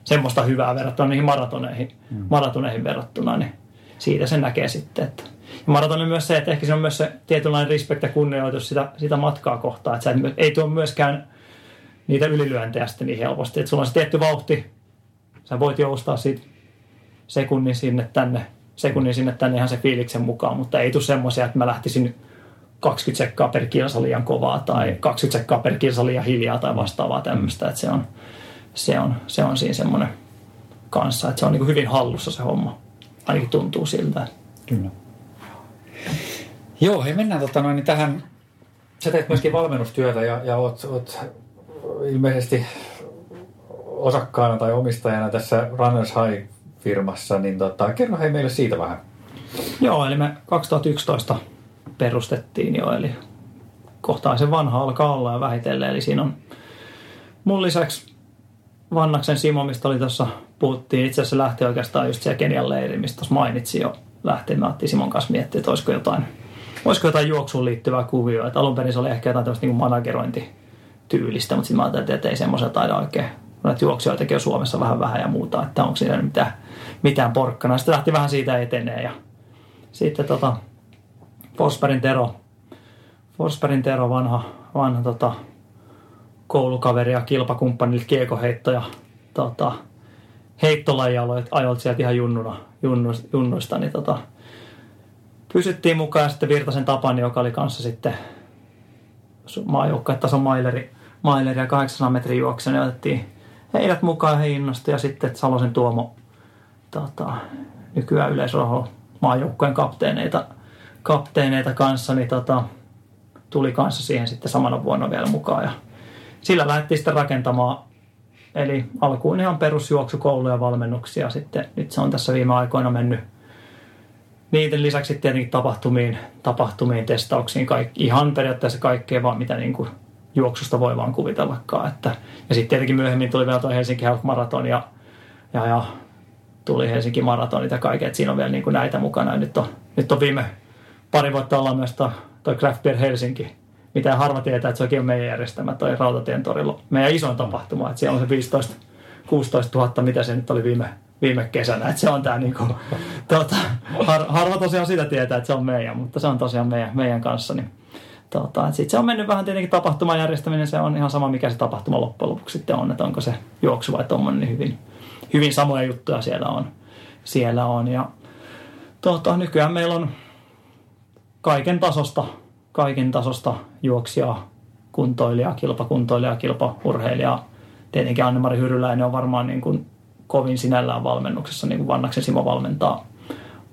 semmoista hyvää verrattuna niihin maratoneihin, mm. maratoneihin verrattuna, niin siitä sen näkee sitten. Että. Ja maraton on myös se, että ehkä se on myös se tietynlainen respekt ja kunnioitus sitä, sitä matkaa kohtaan, että sä et, ei tuo myöskään niitä ylilyöntejä sitten niin helposti, että sulla on se tietty vauhti, sä voit joustaa siitä sekunnin sinne tänne, sekunnin sinne tänne ihan se fiiliksen mukaan, mutta ei tule semmoisia, että mä lähtisin kaksikymmentä sekkaa per kilsa liian kovaa tai kaksikymmentä sekkaa per kilsa liian hiljaa tai vastaavaa tämmöistä. Että se on, se, on, se on siinä semmoinen kanssa, että se on niin kuin hyvin hallussa se homma. Ainakin tuntuu siltä. Kyllä. Joo, hei mennään tota noin, tähän. Sä teet myöskin valmennustyötä ja, ja oot, oot ilmeisesti osakkaana tai omistajana tässä Runners High-firmassa, niin tota, kerro hei meille siitä vähän. Joo, eli me kaksituhattayksitoista perustettiin jo, eli kohtaan se vanha alkaa olla ja vähitellen. Eli siinä on mun lisäksi Vannaksen Simo, mistä oli tuossa, puhuttiin itse asiassa, lähti oikeastaan just siellä Kenian leiri, mistä tuossa mainitsin jo lähti. Mä otin Simon kanssa miettiä, että olisiko jotain, olisiko jotain juoksuun liittyvää kuvioa. Että alun perin se oli ehkä jotain tämmöistä niin kuin managerointityylistä, mutta sitten mä ajattelin, että ei semmoisia taida oikein. Noita juoksijoitakin on Suomessa vähän vähän ja muuta, että onko siinä mitään, mitään porkkana. Sitten lähti vähän siitä eteneen ja sitten tota... Fosperin Tero, Fosperin Tero vanha, vanha tota, koulukaveri ja kilpakumppanilta kiekoheittoja tota, heittolajiajoilta sieltä ihan junnuna, junnu, junnuista. Niin, tota, pysyttiin mukaan ja sitten Virtasen Tapani, joka oli kanssa sitten maajoukkuetason maileri, maileri ja kahdeksansataa metrin juoksen, niin otettiin heidät mukaan, he innostui ja sitten Salosen Tuomo tota, nykyään yleisrahoilla maajoukkueen kapteeneita. kapteeneita kanssa, niin tota, tuli kanssa siihen sitten samana vuonna vielä mukaan. Ja sillä lähdettiin sitten rakentamaan. Eli alkuun ihan perusjuoksukouluja ja valmennuksia. Sitten, nyt se on tässä viime aikoina mennyt niiden lisäksi tietenkin tapahtumiin, tapahtumiin testauksiin. Kaikki, ihan periaatteessa kaikkea vaan, mitä niin kuin juoksusta voi vaan kuvitellakaan. Että, ja sitten tietenkin myöhemmin tuli vielä tuo Helsinki Marathon ja, ja, ja tuli Helsinki Marathon ja kaikkea. Et siinä on vielä niin kuin näitä mukana. Ja nyt on, nyt on viime pari vuotta ollaan myös toi Craft Beer Helsinki, mitä harva tietää, että sekin on meidän järjestämä toi Rautatientorilla. Meidän isoin tapahtuma, että siellä on se viisitoista kuusitoista tuhatta, mitä se nyt oli viime, viime kesänä. Että se on tää niinku, tuota, har, harva tosiaan sitä tietää, että se on meidän, mutta se on tosiaan meidän, meidän kanssa. Niin, tuota, sitten se on mennyt vähän tietenkin tapahtuman järjestäminen, se on ihan sama mikä se tapahtuma loppujen lopuksi sitten on, että onko se juoksu vai tommonen, niin hyvin, hyvin samoja juttuja siellä on. Siellä on ja tuota, nykyään meillä on Kaiken tasosta, kaiken tasosta juoksijaa, kuntoilijaa, kilpakuntoilijaa, kilpaurheilijaa. Tietenkin Anne-Mari Hyryläinen on varmaan niin kuin kovin sinällään valmennuksessa, niin kuin Vannaksen Simo valmentaa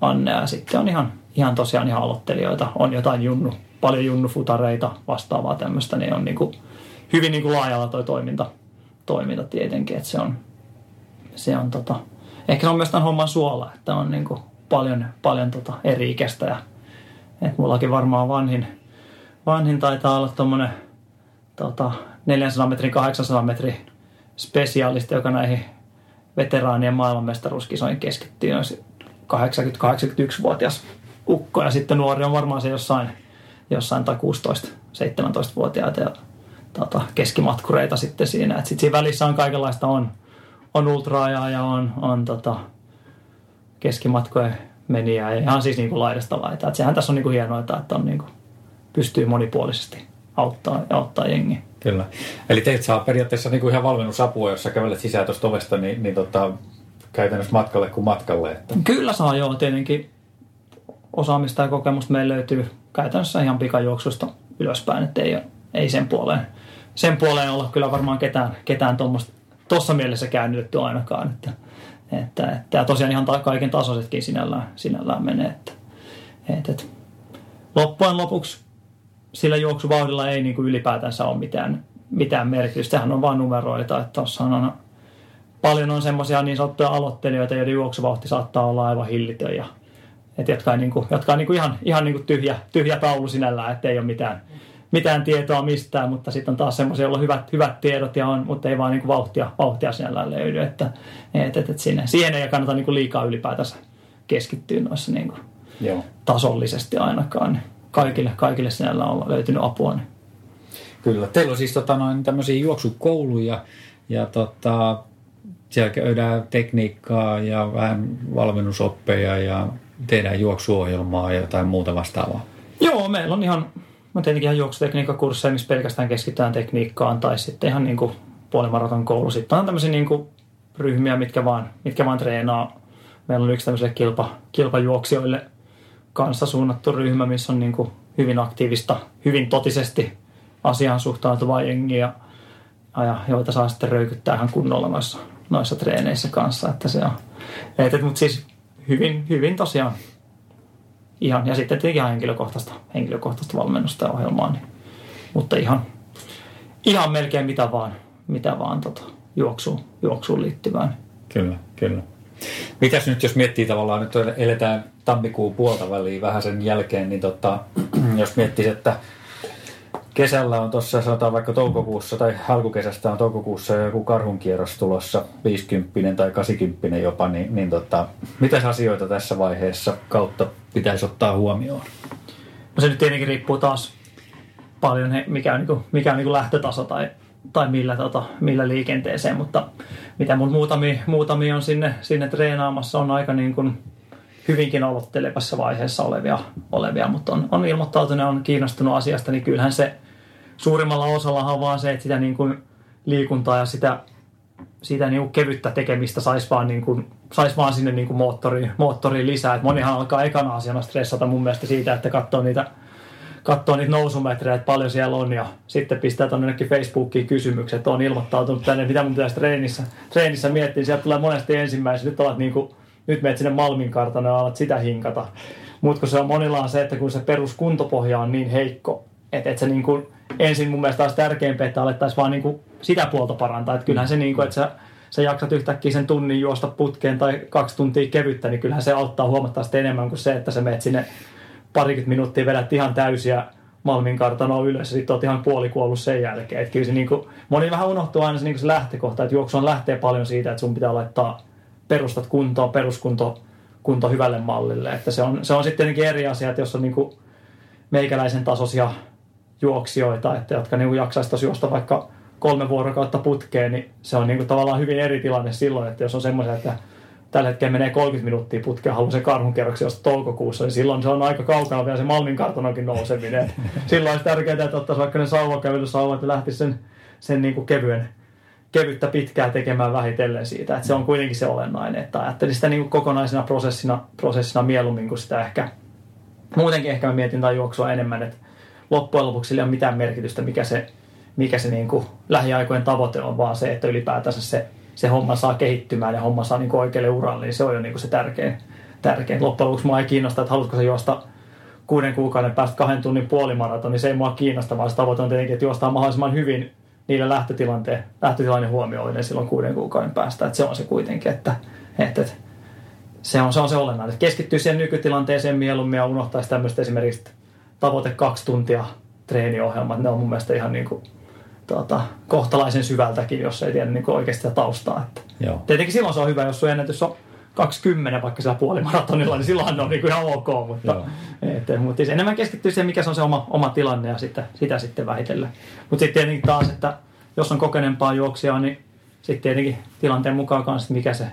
Anne. Ja sitten on ihan, ihan tosiaan ihan aloittelijoita. On jotain junnu, paljon junnufutareita, vastaavaa tämmöistä, niin on niin kuin hyvin niin kuin laajalla toi toiminta, toiminta tietenkin. Että se on, se on tota, ehkä se on myös tämän homman suola, että on niin kuin paljon, paljon tota eri ikäistä ja et mullakin varmaan vanhin, vanhin taitaa olla tuommoinen tota, neljänsadan metrin, kahdeksansadan metrin spesiaalisti, joka näihin veteraanien maailmanmestaruuskisoihin keskittyy. On kahdeksankymmentä kahdeksankymmentäyksivuotias ukko ja sitten nuori on varmaan se jossain, jossain tai kuusitoista seitsemäntoistavuotiaita ja tota, keskimatkureita sitten siinä. Et sit siinä välissä on kaikenlaista, on, on ultraajaa ja on, on tota, keskimatkoja. Meni ja ihan siis niin kuin laidasta laitaa. Sehän tässä on niin kuin hienoa, että on niin kuin, pystyy monipuolisesti auttaa, auttaa jengiä. Kyllä. Eli teiltä saa periaatteessa niin kuin ihan valmennusapua, jos sä kävelet sisään tuosta ovesta, niin, niin tota, käytännössä matkalle kuin matkalle. Että. Kyllä saa, joo. Tietenkin osaamista ja kokemusta meillä löytyy käytännössä ihan pikajuoksusta ylöspäin, että ei, ei sen puoleen. Sen puoleen olla kyllä varmaan ketään, ketään tuossa mielessä käännytetty ainakaan. Että, että, että, ja tosiaan ihan ta- kaiken tasoisetkin sinällään, sinällään menee. Että, et, et. Loppujen lopuksi sillä juoksuvauhdilla ei niin kuin ylipäätänsä ole mitään, mitään merkitystä. Sehän on vain numeroita. Että on aina, paljon on semmoisia niin sanottuja aloittelijoita, joiden juoksuvauhti saattaa olla aivan hillitön. Ja, et, jotka on niin kuin, jotka on niin kuin ihan, ihan niin kuin tyhjä, tyhjä taulu sinällään, että ei ole mitään... mitään tietoa mistään, mutta sitten on taas semmoisia, joilla on hyvät, hyvät tiedot, ja on, mutta ei vaan niin kuin vauhtia, vauhtia sinällään löydy. Että, et, et, et sinne, siihen ei kannata niin kuin liikaa ylipäätänsä keskittyä noissa niin kuin tasollisesti ainakaan. Kaikille, kaikille sinällään on löytynyt apua. Niin. Kyllä. Teillä on siis tota, noin, tämmöisiä juoksukouluja ja tota, siellä käydään tekniikkaa ja vähän valmennusoppeja ja tehdään juoksuohjelmaa ja jotain muuta vastaavaa. Joo, meillä on ihan... On tietenkin ihan juoksutekniikkakursseja, missä pelkästään keskitytään tekniikkaan, tai sitten ihan niin kuin puolimaraton koulu. Sitten on tämmöisiä niin kuin ryhmiä, mitkä vaan, mitkä vaan treenaa. Meillä on yksi tämmöisille kilpa, kilpajuoksijoille kanssa suunnattu ryhmä, missä on niin kuin hyvin aktiivista, hyvin totisesti asiaan suhtautuvaa jengiä, ja joita saa sitten röykyttää ihan kunnolla noissa, noissa treeneissä kanssa. Että se on. Et, mutta siis hyvin, hyvin tosiaan. Ihan, ja sitten tietenkin ihan henkilökohtaista, henkilökohtaista valmennusta ja ohjelmaa. Niin. Mutta ihan, ihan melkein mitä vaan, mitä vaan tota, juoksuun, juoksuun liittyvään. Kyllä, kyllä. Mitäs nyt, jos miettii tavallaan, nyt eletään tammikuun puolta väliin vähän sen jälkeen, niin tota, jos miettisi, että kesällä on tuossa, sanotaan vaikka toukokuussa, tai alkukesästä on toukokuussa joku karhunkierros tulossa, viisikymppinen tai kahdeksankymppinen jopa, niin, niin tota, mitäs asioita tässä vaiheessa kautta pitäisi ottaa huomioon? No se nyt tietenkin riippuu taas paljon, mikä on, niinku, mikä on niinku lähtötaso tai, tai millä, tota, millä liikenteeseen, mutta mitä mun muutamia, muutamia on sinne, sinne treenaamassa, on aika niin kuin hyvinkin aloittelevassa vaiheessa olevia, olevia mutta on, on ilmoittautunut ja on kiinnostunut asiasta, niin kyllähän se suurimmalla osalla on vaan se, että sitä niin kuin liikuntaa ja sitä, sitä niin kuin kevyttä tekemistä saisi vaan, niin kuin, saisi vaan sinne niin kuin moottoriin, moottoriin lisää. Et monihan alkaa ekana asiana stressata mun mielestä siitä, että katsoo niitä, katsoo niitä nousumetrejä, että paljon siellä on, ja sitten pistää tuonne Facebookiin kysymykset, on ilmoittautunut tänne, mitä mun pitäisi treenissä, treenissä miettiä. Sieltä tulee monesti ensimmäisenä, nyt olet niin kuin, nyt menet sinne Malminkartanoon ja alat sitä hinkata. Mutta kun se on monilla on se, että kun se peruskuntopohja on niin heikko, että et se niin kuin ensin mun mielestä olisi tärkeämpää, että alettaisiin vaan niin kuin sitä puolta parantaa. Että kyllähän se niin kuin, että sä, sä jaksat yhtäkkiä sen tunnin juosta putkeen tai kaksi tuntia kevyttä, niin kyllähän se auttaa huomattavasti enemmän kuin se, että sä menet sinne parikymmentä minuuttia, vedät ihan täysiä Malminkartanoon ylös ja sitten oot ihan puolikuollut sen jälkeen. Että kyllä se niin kuin, moni vähän unohtuu aina se, niin kuin se lähtökohta, että juoksuun lähtee paljon siitä, että sun pitää laittaa perustat kuntoon, peruskunto kunto hyvälle mallille. Että se, on, se on sitten tietenkin eri asia, että jos on niin kuin meikäläisen tasoisia juoksijoita, että jotka niin jaksaisivat juosta vaikka kolme vuorokautta putkeen, niin se on niin kuin tavallaan hyvin eri tilanne silloin, että jos on semmoisia, että tällä hetkellä menee kolmekymmentä minuuttia putkeen, haluaa sen karhunkerroksen josta toukokuussa, niin silloin se on aika kaukana vielä se Malminkartanonkin nouseminen. Silloin olisi tärkeää, että ottaisi vaikka ne sauvakävelysauvat ja lähtisi sen, sen niin kuin kevyen kevyttä pitkää tekemään vähitellen siitä. Että se on kuitenkin se olennainen, että ajattelin sitä niin kuin kokonaisena prosessina, prosessina mieluummin kuin sitä ehkä. Muutenkin ehkä mä mietin tai juoksua enemmän, että loppujen lopuksi sillä ei ole mitään merkitystä, mikä se, mikä se niin kuin lähiaikojen tavoite on, vaan se, että ylipäätänsä se, se homma saa kehittymään ja homma saa niin kuin oikealle uralle, niin se on jo niin kuin se tärkein. tärkein. Loppujen lopuksi mua ei kiinnosta, että haluatko se juosta kuuden kuukauden päästä kahden tunnin puolimaraton, niin se ei mua kiinnosta, vaan se tavoite on tietenkin, että juostaa mahdollisimman hyvin niillä lähtötilanteen, lähtötilanne huomioiden silloin kuuden kuukauden päästä. Että se on se kuitenkin, että, että, että se, on, se on se olennainen. Että keskittyy siihen nykytilanteeseen mieluummin ja unohtaisi tämmöistä esimerkiksi tavoite kaksi tuntia treeniohjelmat. Ne on mun mielestä ihan niin kuin, tuota, kohtalaisen syvältäkin, jos ei tiedä niin kuin oikeasti sitä taustaa. Että tietenkin silloin se on hyvä, jos sun ennätys on kaksikymmentä vaikka siellä puolimaratonilla, niin silloin ne on niin kuin ihan ok. Mutta, et, mutta enemmän keskittyy siihen, mikä se on se oma, oma tilanne ja sitä, sitä sitten vähitellä. Mutta sitten tietenkin taas, että jos on kokeneempaa juoksijaa, niin sitten tietenkin tilanteen mukaan kanssa, mikä se,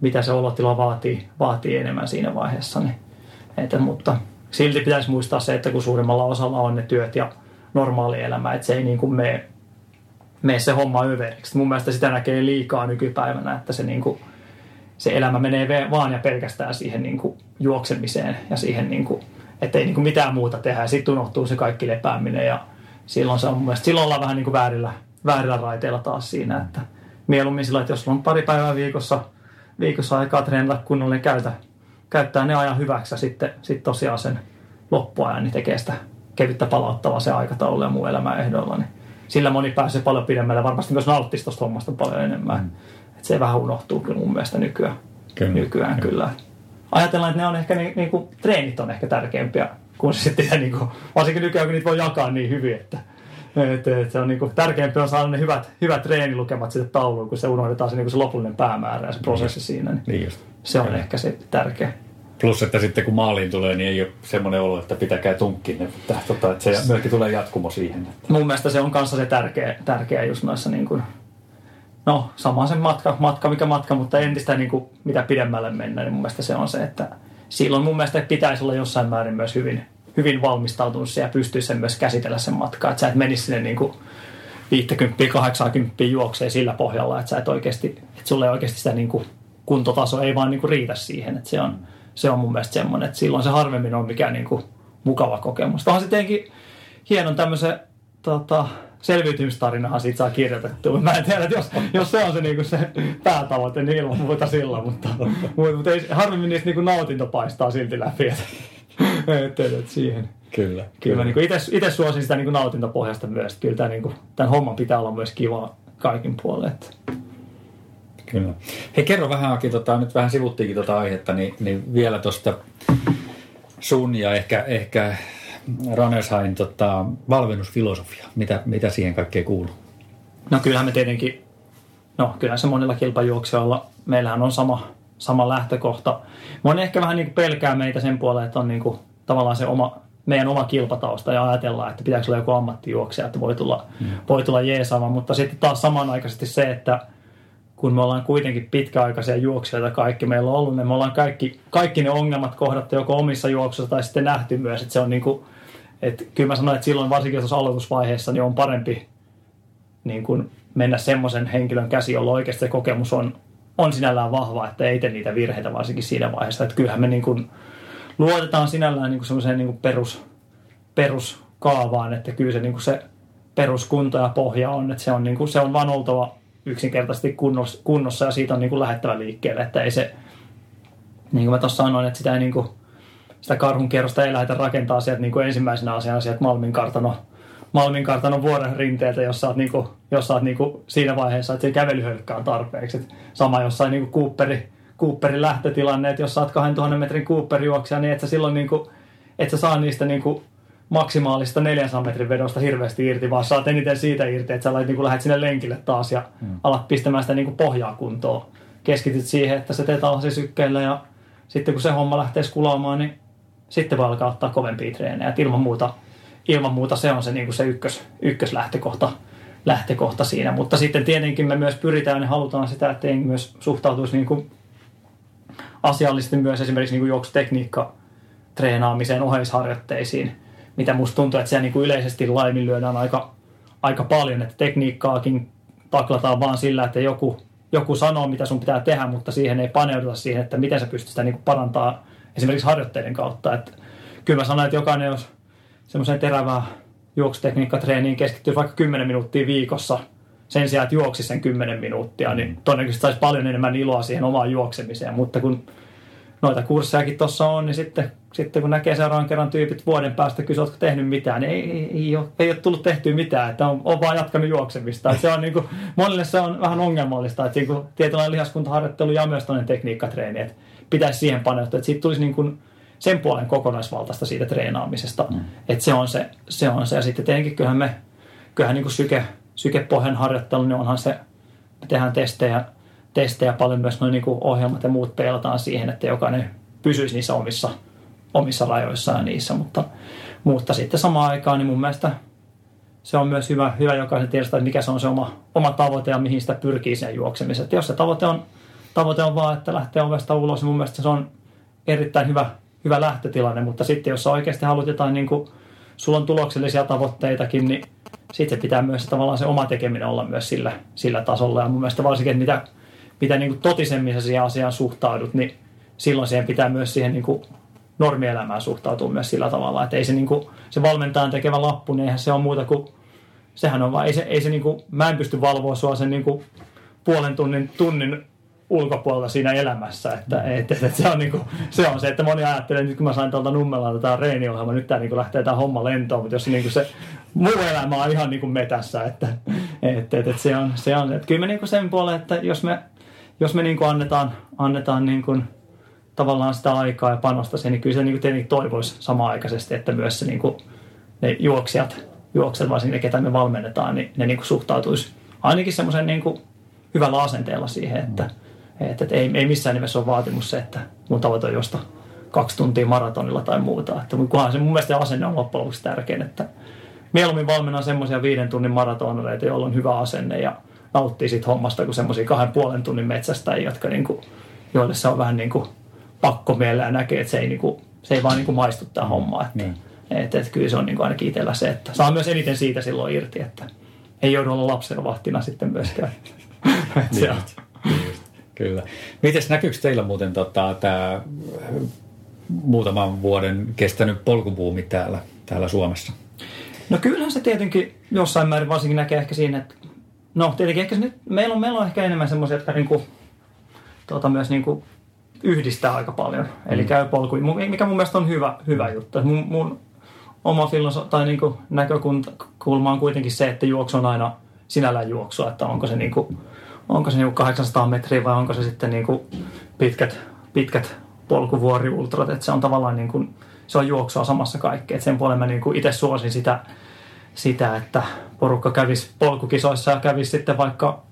mitä se olotila vaatii, vaatii enemmän siinä vaiheessa. Niin. Et, mutta silti pitäisi muistaa se, että kun suurimmalla osalla on ne työt ja normaali elämä, että se ei niin kuin mene, mene se homma överiksi. Mun mielestä sitä näkee liikaa nykypäivänä, että se, niin kuin, se elämä menee vaan ja pelkästään siihen niin kuin juoksemiseen ja siihen, niin kuin, että ei niin kuin mitään muuta tehdä. Sitten unohtuu se kaikki lepääminen ja silloin, se on mun mielestä, silloin ollaan vähän niin kuin väärillä, väärillä raiteilla taas siinä, että mieluummin sillä, että jos on pari päivää viikossa, viikossa aikaa treenata kunnolla, niin käytä, käyttää ne ajan hyväksi ja sitten sit tosiaan sen loppuajan niin tekee sitä kevyttä palauttavaa se aikataulu ja muu elämän ehdolla. Niin sillä moni pääsee paljon pidemmälle ja varmasti myös nauttisi tuosta hommasta paljon enemmän. Mm. Et se vähän unohtuu kyllä mun mielestä nykyään. Kyllä. nykyään kyllä. Ajatellaan, että ne on ehkä, ni, niinku, treenit on ehkä tärkeimpiä, kun se sitten, niinku, varsinkin nykyään, kun niitä voi jakaa niin hyvin, että et, et se on niinku, tärkeämpi on saada ne hyvät, hyvät treenilukemat sitten tauluun, kun se unohdetaan se, niinku, se lopullinen päämäärä ja se prosessi siinä. Niin niin just. Se on kyllä. Ehkä se tärkeä. Plus, että sitten kun maaliin tulee, niin ei ole semmoinen olo, että pitäkää tunkkiin, että, tota, että se myöskin tulee jatkumo siihen. Että. Mun mielestä se on kanssa se tärkeä, tärkeä just noissa, niin kuin, no sama se matka, matka mikä matka, mutta entistä niin kuin, mitä pidemmälle mennään, niin mun mielestä se on se, että silloin mun mielestä pitäisi olla jossain määrin myös hyvin, hyvin valmistautunut ja pystyisi sen myös käsitellä sen matkaa, että sä et menisi sinne niin kuin viisikymmentä kahdeksankymmentä juokseen sillä pohjalla, että sä et oikeasti, että sulle oikeasti sitä niin kuin, kuntotaso ei vaan niin kuin, riitä siihen, että se on Se on mun mielestä semmoinen, että silloin se harvemmin on mikään niinku mukava kokemus. Tähän sittenkin hienon tämmöisen tota, selviytymistarinahan siitä saa kirjoitettua. Mä en tiedä, että jos, jos se on se, niinku se päätavoite, niin ilman muuta silloin. Mutta, mutta ei, harvemmin niistä niinku nautinto paistaa silti läpi. Et, et, et siihen. Kyllä. Kyllä. Niinku itse suosin sitä niinku nautintopohjasta myös. Kyllä tämän, niinku, tämän homman pitää olla myös kiva kaikin puolin. Kyllä. Hei, kerro vähän, Aki, tota, nyt vähän sivuttiinkin tota aihetta, niin, niin vielä tuosta sun ja ehkä, ehkä Runners Highin tota, valmennusfilosofia. Mitä, mitä siihen kaikkeen kuuluu? No kyllähän me tietenkin, no kyllähän se monilla kilpajuoksijoilla, meillähän on sama, sama lähtökohta. Moni ehkä vähän niin pelkää meitä sen puolella, että on niin kuin, tavallaan se oma, meidän oma kilpatausta ja ajatellaan, että pitääkö olla joku ammattijuoksija, että voi tulla, mm. voi tulla jeesaamaan. Mutta sitten taas samanaikaisesti se, että kun me ollaan kuitenkin pitkäaikaisia juoksijoita kaikki meillä on ollut, niin me ollaan kaikki, kaikki ne ongelmat kohdattu joko omissa juoksuissa tai sitten nähty myös, että se on niin kuin, että kyllä mä sanoin, että silloin varsinkin jos aloitusvaiheessa, niin on parempi niin kuin mennä semmoisen henkilön käsi, jolla oikeasti se kokemus on, on sinällään vahva, että ei tee niitä virheitä varsinkin siinä vaiheessa, että kyllähän me niin kuin luotetaan sinällään niin kuin semmoiseen niin kuin perus, peruskaavaan, että kyllä se, niin kuin se peruskunta ja pohja on, että se on, niin kuin, se on vaan oltava yksinkertaisesti kunnossa, kunnossa ja siitä on niin kuin lähettävä liikkeelle, että ei se, niin kuin mä tuossa sanoin, että sitä, ei niin kuin, sitä karhun kierrosta ei lähdetä rakentaa sieltä niin kuin ensimmäisenä asiana sieltä Malminkartano, Malminkartano vuoren rinteeltä, jos sä oot, niin kuin, jos sä oot niin kuin siinä vaiheessa, että se kävelyhölkkä on tarpeeksi. Et sama jossain niin kuin Cooperin, Cooperin lähtötilanne, että jos sä oot kahdentuhannen metrin Cooper-juoksija, niin et sä silloin niin kuin, et sä saa niistä niin kuin maksimaalista neljänsadan metrin vedosta hirveästi irti, vaan saat eniten siitä irti, että sä lait, niin kuin lähdet sinne lenkille taas ja mm. alat pistämään sitä niin kuin pohjaa kuntoon. Keskityt siihen, että sä teet alasi sykkeillä ja sitten kun se homma lähtee skulaamaan, niin sitten voi alkaa ottaa kovempia treenejä. Et ilman muuta, ilman muuta se on se, niin kuin se ykkös, ykköslähtökohta lähtökohta siinä. Mutta sitten tietenkin me myös pyritään ja halutaan sitä, että jengi myös suhtautuisi niin kuin asiallisesti myös esimerkiksi niin kuin juoksutekniikka treenaamiseen, oheisharjoitteisiin, mitä musta tuntuu, että siellä niin kuin yleisesti laiminlyödään aika, aika paljon, että tekniikkaakin taklataan vaan sillä, että joku, joku sanoo, mitä sun pitää tehdä, mutta siihen ei paneuduta siihen, että miten sä pystyt sitä niin kuin parantamaan esimerkiksi harjoitteiden kautta. Että kyllä mä sanoin, että jokainen, jos semmoiseen terävään juoksutekniikkatreeniin keskittyisi vaikka kymmenen minuuttia viikossa, sen sijaan, että juoksisi sen kymmenen minuuttia, niin todennäköisesti saisi paljon enemmän iloa siihen omaan juoksemiseen, mutta kun noita kurssejakin tuossa on, niin sitten, sitten kun näkee seuraavan kerran tyypit vuoden päästä, kysyä, oletko tehnyt mitään, niin ei, ei, ei, ole, ei ole tullut tehtyä mitään, että on, on vaan jatkanut juoksemista. Se on niin kuin, monille se on vähän ongelmallista, että niin tietynlainen lihaskuntaharjoittelu ja myös toinen tekniikkatreeni, että pitäisi siihen paneutua, että siitä tulisi niin kuin sen puolen kokonaisvaltaista siitä treenaamisesta. Mm. Että se on se, se on se. Ja sitten tietenkin kyllähän me, kyllähän niin kuin syke, sykepohjan harjoittelu, niin onhan se, me tehdään testejä, testejä paljon myös noin niin kuin ohjelmat ja muut peilataan siihen, että jokainen pysyisi niissä omissa, omissa rajoissaan niissä, mutta, mutta sitten samaan aikaan niin mun mielestä se on myös hyvä, hyvä jokaisen tiedostaa, että mikä se on se oma, oma tavoite ja mihin sitä pyrkii sen juoksemiseen. Että jos se tavoite on, tavoite on vaan, että lähtee ovesta ulos, niin mun mielestä se on erittäin hyvä, hyvä lähtötilanne, mutta sitten jos sä oikeasti haluat jotain niin kuin sulla on tuloksellisia tavoitteitakin, niin sitten pitää myös tavallaan se oma tekeminen olla myös sillä, sillä tasolla. Ja mun mielestä varsinkin, että mitä, mitä niin kuin totisemmin siihen asiaan suhtaudut, niin silloin siihen pitää myös siihen niin kuin normielämään suhtautua myös sillä tavalla. Että ei se, niin kuin, se valmentajan tekevä lappu, niin eihän se ole muuta kuin, sehän on vaan, ei se, ei se niin kuin, mä en pysty valvoa sua sen niin kuin puolen tunnin, tunnin ulkopuolella siinä elämässä. Että, et, et, et se, on niin kuin, se on se, että moni ajattelee, että nyt kun mä sain tältä Nummelalta tämä reeniohjelma, nyt tämä niin kuin lähtee tämä homma lentoon, mutta jos se, niin kuin se muu elämä on ihan niin kuin metässä. Että, et, et, et se on, se on. Että kyllä me niin kuin sen puoleen, että jos me, jos me niin kuin annetaan, annetaan niin kuin tavallaan sitä aikaa ja panosta siihen, niin kyllä se niin tietenkin toivoisi samaaikaisesti, että myös se, niin kuin, ne juoksijat, juoksijat, varsinkin ne, ketä me valmennetaan, niin ne niin suhtautuisi ainakin semmoisen niin hyvällä asenteella siihen, että, että, että ei, ei missään nimessä ole vaatimus se, että mun tavoite on josta kaksi tuntia maratonilla tai muuta. Että kunhan se mun mielestä asenne on loppujen lopuksi tärkein, että mieluummin valmennan semmoisia viiden tunnin maratonareita, joilla on hyvä asenne ja nauttii siitä hommasta, kuin semmoisia kahden puolen tunnin metsästäjiä, jotka niin kuin, joille se on vähän niin kuin pakko mielellään näkee, että se ei, niinku, se ei vaan niinku maistu tämä homma. Että, mm. et, et, kyllä se on niinku ainakin itsellä se, että saa myös eniten siitä silloin irti, että ei joudu olla lapsenvahtina sitten myöskään. Niin, kyllä. Mites näkyykö teillä muuten tota, tämä muutaman vuoden kestänyt polkubuumi täällä, täällä Suomessa? No kyllähän se tietenkin jossain määrin varsinkin näkee ehkä siinä, että no tietenkin ehkä nyt, meillä, on, meillä on ehkä enemmän semmoisia, jotka niinku, tota, myös niinku yhdistää aika paljon, eli käy polkuja, mikä mun mielestä on hyvä, hyvä juttu. Mun, mun oma filosofi- tai niin kuin näkökulma on kuitenkin se, että juoksu on aina sinällään juoksua, että onko se, niin kuin, onko se niin kuin kahdeksansataa metriä vai onko se sitten niin kuin pitkät, pitkät polkuvuoriultrat, että se on tavallaan niin kuin, se on juoksua samassa kaikkea. Et sen puolen mä niin kuin itse suosin sitä, sitä, että porukka kävisi polkukisoissa ja kävisi sitten vaikka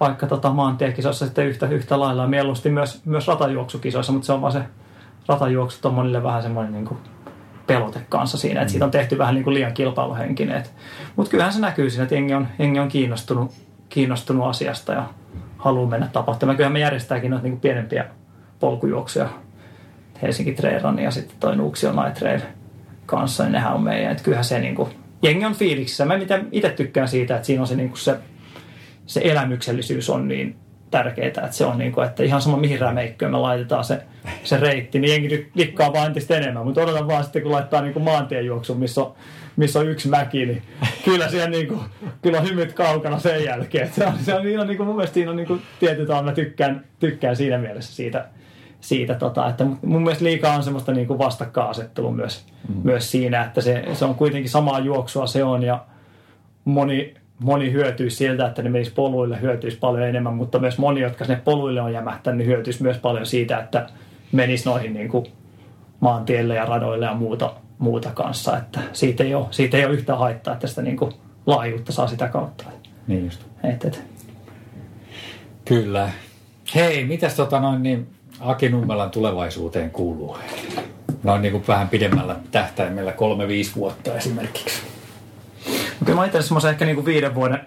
vaikka tota, maantiekisoissa sitten yhtä, yhtä lailla ja mieluusti myös, myös ratajuoksukisoissa, mutta se on vaan se ratajuoksut on monille vähän semmoinen niin kuin pelote kanssa siinä, että siitä on tehty vähän niin kuin liian kilpailuhenkinen. Mutta kyllähän se näkyy siinä, että jengi on, jengi on kiinnostunut, kiinnostunut asiasta ja haluaa mennä tapahtumaan. Kyllähän me järjestääkin noita niin kuin pienempiä polkujuoksuja Helsinki Trail Run ja sitten toi Nuuksio Night Trail kanssa, niin nehän on meidän. Et kyllähän se niin kuin, jengi on fiiliksissä. Mä itse tykkään siitä, että siinä on se, niin kuin se se elämyksellisyys on niin tärkeää, että se on niin kuin, että ihan sama mihin rämeikköön me laitetaan se, se reitti, niin jengi likkaa vaan entistä enemmän, mutta odotan vaan sitten, kun laittaa niin kuin maantiejuoksun, missä on, missä on yksi mäki, niin kyllä siellä niin kuin, kyllä on hymyt kaukana sen jälkeen. Se on, se on, niin on niin kuin, mun mielestä siinä on niin kuin tietyt aina, mä tykkään, tykkään siinä mielessä siitä, siitä tota, että mun mielestä liikaa on semmoista niin kuin vastakkainasettelua myös, mm. myös siinä, että se, se on kuitenkin samaa juoksua se on ja moni Moni hyötyisi siltä, että ne menisi poluille, hyötyisi paljon enemmän, mutta myös moni, jotka sinne poluille on jämähtänyt, niin hyötyisi myös paljon siitä, että menisi noihin niin kuin maantielle ja radoille ja muuta, muuta kanssa. Että siitä, ei ole, siitä ei ole yhtään haittaa, että sitä niin kuin laajuutta saa sitä kautta. Niin just. Et, et. Kyllä. Hei, mitäs tota noin, niin Aki Nummelan tulevaisuuteen kuuluu? Noin niin kuin vähän pidemmällä tähtäimellä, kolme, viisi vuotta esimerkiksi. Kyllä mä itse asiassa ehkä niin kuin viiden, vuoden,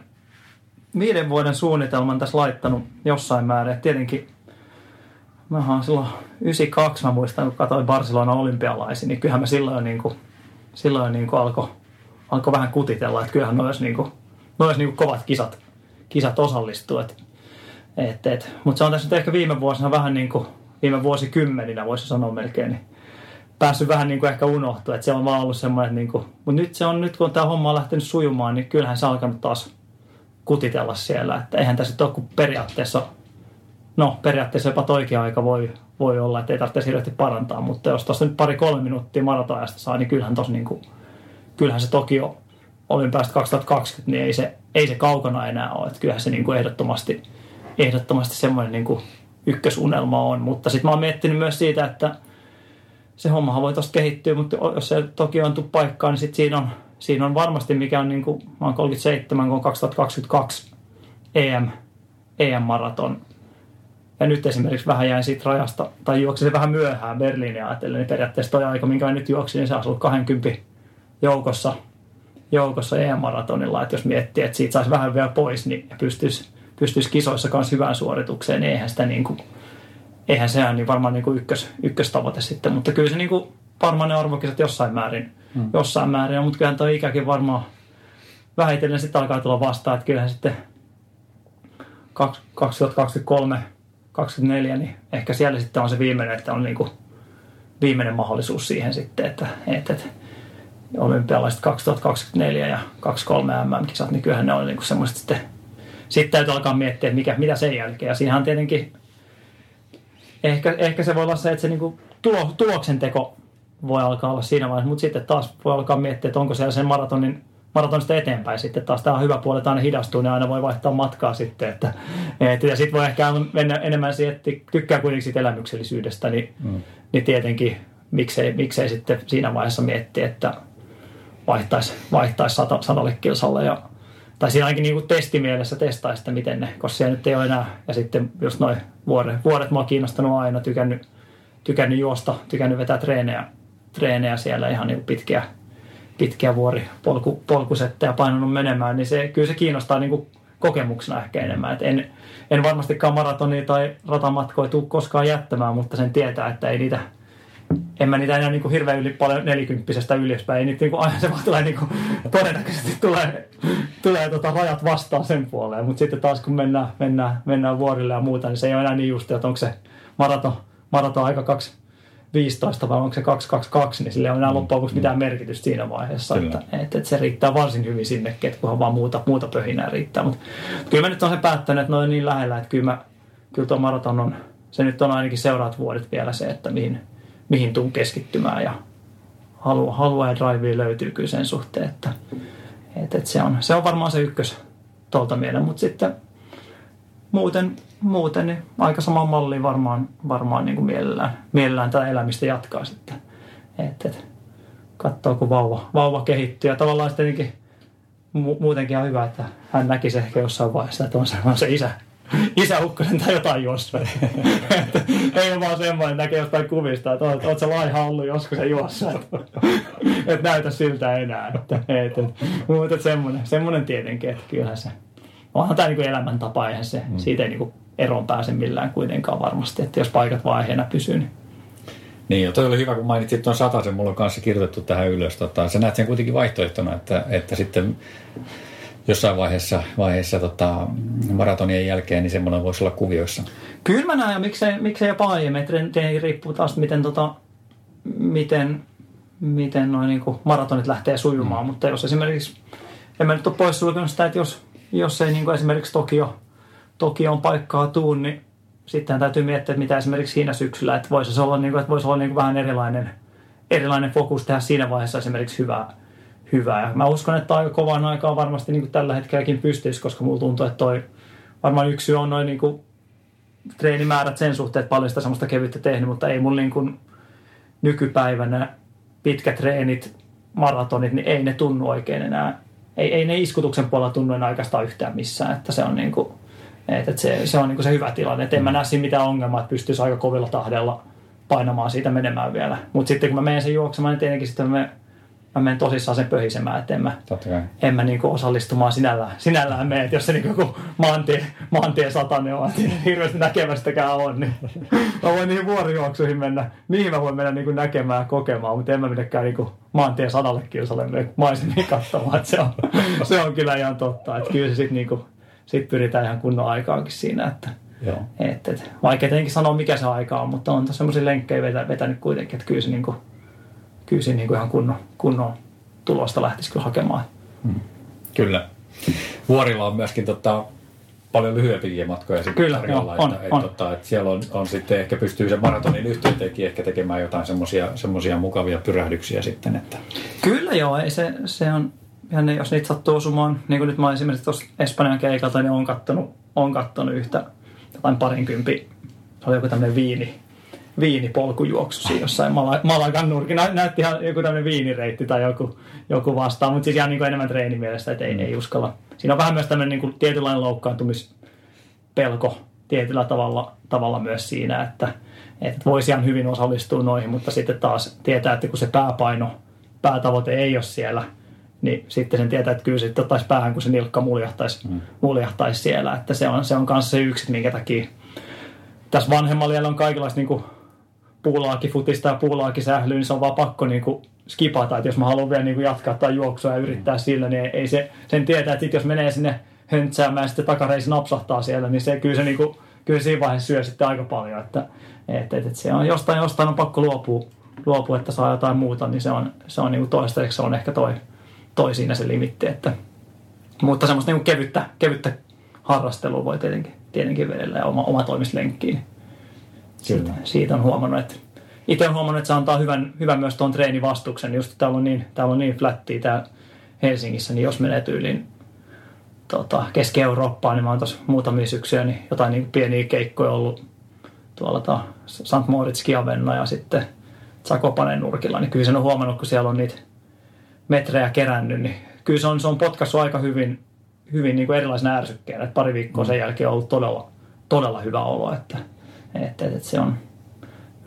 viiden vuoden suunnitelman tässä laittanut jossain määrin. Et tietenkin, mähän on silloin yhdeksänkymmentäkaksi, mä muistan, kun katsoin Barcelona olympialaisia, niin kyllähän mä silloin, niin kuin, silloin niin kuin alko, alko vähän kutitella, että kyllähän nois niin kuin, nois niin kuin kovat kisat, kisat osallistuu. Mutta se on tässä nyt ehkä viime vuosina vähän niin kuin, viime vuosikymmeninä voisi sanoa melkein, niin päässyt vähän niin kuin ehkä unohtua, että se on vaan ollut semmoinen, niin kuin, mutta nyt se on, nyt kun tämä homma on lähtenyt sujumaan, niin kyllähän se on alkanut taas kutitella siellä, että eihän tässä nyt ole kuin periaatteessa, no periaatteessa jopa oikea aika voi, voi olla, että ei tarvitse hirveästi parantaa, mutta jos tuossa nyt pari-kolme minuuttia maratonajasta saa, niin kyllähän tuossa niin kuin, kyllähän se Tokio Olympialaiset kaksituhattakaksikymmentä, niin ei se, ei se kaukana enää ole, että kyllähän se niin kuin ehdottomasti, ehdottomasti semmoinen niin kuin ykkösunelma on, mutta sitten mä oon miettinyt myös siitä, että se hommahan voi tuosta kehittyä, mutta jos se Tokioon tuu paikkaan, niin sit siinä, on, siinä on varmasti, mikä on, niin kuin, mä oon kolmekymmentäseitsemän, kun on kaksituhattakaksikymmentäkaksi E M, E M-maraton. Ja nyt esimerkiksi vähän jäin siitä rajasta, tai juoksin se vähän myöhään Berliiniä ajatellen, niin periaatteessa toi aika, minkä nyt juoksin, niin se olisi ollut kaksikymmentä joukossa, joukossa E M-maratonilla. Että jos miettii, että siitä saisi vähän vielä pois, niin pystyisi, pystyisi kisoissa kanssa hyvään suoritukseen, niin eihän sitä niin kuin eihän se ole niin varmaan niin kuin ykkös, ykköstavoite sitten, mutta kyllä se niin kuin varmaan ne arvokisat jossain määrin mm. jossain määrin. Mutta kyllähän tuo ikäkin varmaan vähitellen sitten alkaa tulla vastaan, että kyllähän sitten kaksituhattakaksikymmentäkolme kaksikymmentäneljä, niin ehkä siellä sitten on se viimeinen, että on niinku viimeinen mahdollisuus siihen sitten, että, että, että olympialaiset kaksituhattakaksikymmentäneljä ja kaksikymmentäkolme M M-kisat, niin kyllähän ne on niinku semmoiset sitten, sitten täytyy alkaa miettiä, että mikä, mitä sen jälkeen. Ja siinähän tietenkin ehkä, ehkä se voi olla se, että se niinku tulo, tuloksenteko voi alkaa olla siinä vaiheessa, mutta sitten taas voi alkaa miettiä, että onko siellä sen maratonin maratonista eteenpäin sitten taas. Tämä on hyvä puoli, että aina hidastuu, niin aina voi vaihtaa matkaa sitten. Että, et, ja sitten voi ehkä mennä enemmän siihen, että tykkää kuitenkin siitä elämyksellisyydestä, niin, mm. niin tietenkin miksei, miksei sitten siinä vaiheessa miettiä, että vaihtaisi, vaihtaisi sata, sadalle kilsalle. Ja, tai siinä ainakin niin testimielessä testaisi, että miten ne, koska siellä nyt ei ole enää. Ja sitten just noin vuodet, vuodet mä oon kiinnostanut aina, tykännyt, tykännyt juosta, tykännyt vetää treenejä, treenejä siellä ihan niin pitkiä. pitkiä vuori polku, polkusetta ja painanut menemään, niin se, kyllä se kiinnostaa niin kuin kokemuksena ehkä enemmän. Et en, en varmastikaan maratonia tai ratamatkoja tule koskaan jättämään, mutta sen tietää, että ei niitä, en mä niitä enää niin kuin hirveän yli, paljon nelikymppisestä ylöspäin. Ei niitä niin kuin, aina se vaan tulee, niin kuin, todennäköisesti tulee, tulee tota, rajat vastaan sen puoleen, mutta sitten taas kun mennään, mennään, mennään vuorille ja muuta, niin se ei ole enää niin just, että onko se maraton, maraton aika kaksi viisitoista vai onko se kaksi kaksi kaksi, niin sillä ei ole enää loppujen lopuksi mitään merkitystä siinä vaiheessa. Että, että se riittää varsin hyvin sinne, kunhan vaan muuta, muuta pöhinää riittää. Mutta kyllä mä nyt olen sen päättänyt, että noin niin lähellä, että kyllä, mä, kyllä tuo maraton on, se nyt on ainakin seuraavat vuodet vielä se, että mihin, mihin tuun keskittymään ja halua, halua ja drivea löytyy kyllä sen suhteen. Että, että, että se, on, se on varmaan se ykkös tuolta mieleen, mutta sitten muuten... Muuten niin aika samaan malliin varmaan, varmaan niin kuin mielellään, mielellään tätä elämistä jatkaa sitten. Et, et, katsoo, kun vauva, vauva kehittyy. Ja tavallaan sitten mu- muutenkin on hyvä, että hän näkisi ehkä jossain vaiheessa, että on se, on se isä, isä ukkonen tai jotain juossa. Ei ole vaan semmoinen, että näkee jostain kuvista, että oot, oot se laiha ollut joskus juossa. Että et näytä siltä enää. Mutta semmoinen, semmoinen tietenkin, että kyllähän se. Onhan tämä niin kuin elämäntapa, eihän se, mm. siitä ei niin kuin eroon pääse millään kuitenkaan varmasti, että jos paikat vaan aiheena pysyy. Niin, niin ja toi oli hyvä, kun mainitsit tuon satasen, mulla on kanssa kirjoitettu tähän ylös. Tota, sä näet sen kuitenkin vaihtoehtona, että, että sitten jossain vaiheessa, vaiheessa tota, maratonien jälkeen niin semmoinen voisi olla kuvioissa. Kyllä mä näen, ja miksei, miksei jopa aiemmin. Tietenkin riippuu taas, miten, tota, miten, miten noi, niin kuin maratonit lähtee sujumaan, mm. mutta jos esimerkiksi, en mä nyt ole poissulkenut sitä, että jos Jos ei niin kuin esimerkiksi Tokio, Tokion paikkaa tuu, niin sittenhän täytyy miettiä, että mitä esimerkiksi siinä syksyllä. Että voisi se olla, niin kuin, että voisi olla niin kuin vähän erilainen, erilainen fokus tehdä siinä vaiheessa esimerkiksi hyvää. hyvää. Mä uskon, että aika kovaan aikaan varmasti niin kuin tällä hetkelläkin pystyisi, koska mulla tuntuu, että toi varmaan yksi syy on noin niin kuin treenimäärät sen suhteen, että paljon sitä semmoista kevyttä tehnyt, mutta ei mulla niin kuin nykypäivänä pitkät treenit, maratonit, niin ei ne tunnu oikein enää. Ei, ei ne iskutuksen puolella tunnu enää oikeastaan yhtään missään, että se on, niinku, et se, se, on niinku se hyvä tilanne. Et en mä näe siinä mitään ongelmaa, että pystyisi aika kovilla tahdella painamaan siitä menemään vielä. Mutta sitten kun mä menen sen juoksemaan, niin tietenkin sitten mä, mä menen tosissaan sen pöhisemään, että en mä, en mä niinku osallistumaan sinällään, sinällään mene. Et jos se niinku joku maantie, maantie satane on, niin hirveästi näkemästäkään on, niin mä voin niihin vuorijuoksuihin mennä. Niihin mä voin mennä niinku näkemään ja kokemaan, mutta en mä menekään niinku maantien sadalle kilsalle maisemmin katsomaan, että se on, se on kyllä ihan totta. Että kyllä se sitten niinku, sit pyritään ihan kunnon aikaankin siinä. Että, et, et, vaikea tietenkin sanoa, mikä se aika on, mutta on semmoisia lenkkejä vetä, vetänyt kuitenkin, että kyllä se, niinku, kyllä se niinku ihan kunnon, kunnon tulosta lähtisi kyllä hakemaan. Hmm. Kyllä. Vuorilla on myöskin tota, paljon lyhyempiä matkoja. Kyllä, joo, on. Että, on. Et, tota, et siellä on, on sitten ehkä pystyy sen maratonin yhteyteenkin ehkä tekemään jotain semmoisia mukavia pyrähdyksiä sitten. Että. Kyllä joo, ei se, se on, ne, jos niitä sattuu osumaan, niin kuin nyt mä esimerkiksi tuossa Espanjan keikalta, niin on kattonut, on kattonut yhtä jotain parinkympi, oli joku tämmöinen viini, viinipolkujuoksu siinä jossain Malagan nurkin. Näytti ihan joku tämmöinen viinireitti tai joku, joku vastaan, mutta siis ihan niin kuin enemmän treenimielestä, että ei, mm. ei uskalla. Siinä on vähän myös tämmöinen niin kuin tietynlainen loukkaantumispelko tietyllä tavalla, tavalla myös siinä, että, että voisi ihan hyvin osallistua noihin, mutta sitten taas tietää, että kun se pääpaino, päätavoite ei ole siellä, niin sitten sen tietää, että kyllä se ottaisi päähän, kun se nilkka muljahtaisi, mm. muljahtaisi siellä. Että se on, se on kanssa se yksi, minkä takia tässä vanhemmalla on kaikenlaista niin kuin puulaakifutista ja puulaakisählyä, niin se on vaan pakko niin kuin skipata, että jos mä haluan vielä niin jatkaa tai juoksua ja yrittää sillä, niin ei se, sen tietää, että sit jos menee sinne höntsäämään ja sitten takareisi napsahtaa siellä, niin se, kyllä, se, niin kuin, kyllä siinä vaiheessa syö sitten aika paljon, että et, et, et se on jostain, jostain on pakko luopua, luopua, että saa jotain muuta, niin se on, se on niin kuin toistaiseksi se on ehkä toi, toi siinä se limitti, että, mutta semmoista niin kuin kevyttä, kevyttä harrastelua voi tietenkin, tietenkin vedellä ja oma, oma toimislenkkiin. Siitä, siitä on huomannut, että itse olen huomannut, että se antaa hyvän, hyvän myös tuon treenivastuksen. Just täällä on niin, täällä on niin flättiä täällä Helsingissä, niin jos menee tyyliin tota, Keski-Eurooppaan, niin mä oon tuossa muutamia syksyjä, niin jotain niin pieniä keikkoja ollut tuolla Sankt Moritz-Kiavenna ja sitten Zakopanen nurkilla. Niin kyllä sen on huomannut, kun siellä on niitä metrejä kerännyt, niin kyllä se on, se on potkaissut aika hyvin, hyvin niin kuin erilaisena ärsykkeenä. Et pari viikkoa sen jälkeen on ollut todella, todella hyvä olo, että, että, että se on...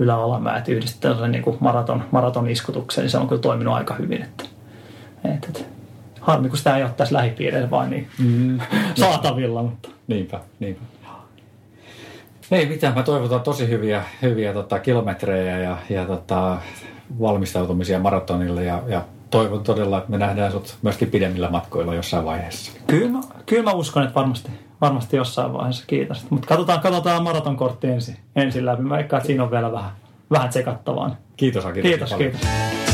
ylä-alamäät että yhdistetään sen niin maraton, maraton iskutukseen, niin se on kyllä toiminut aika hyvin. Että, et, et. Harmi, kun sitä ei ole tässä lähipiireillä vaan niin mm. saatavilla. Mutta. Niinpä, niinpä. Ei mitään, mä toivotan tosi hyviä, hyviä tota, kilometrejä ja, ja tota, valmistautumisia maratonille ja, ja toivon todella, että me nähdään sut myöskin pidemmillä matkoilla jossain vaiheessa. Kyllä, kyllä mä uskon, että varmasti. Varmasti jossain vaiheessa, kiitos. Mutta katsotaan, katsotaan maratonkortti ensin, ensin läpi. Mä eikä, siinä on vielä vähän, vähän tsekattavaa. Kiitos Aki. Kiitos, kiitos.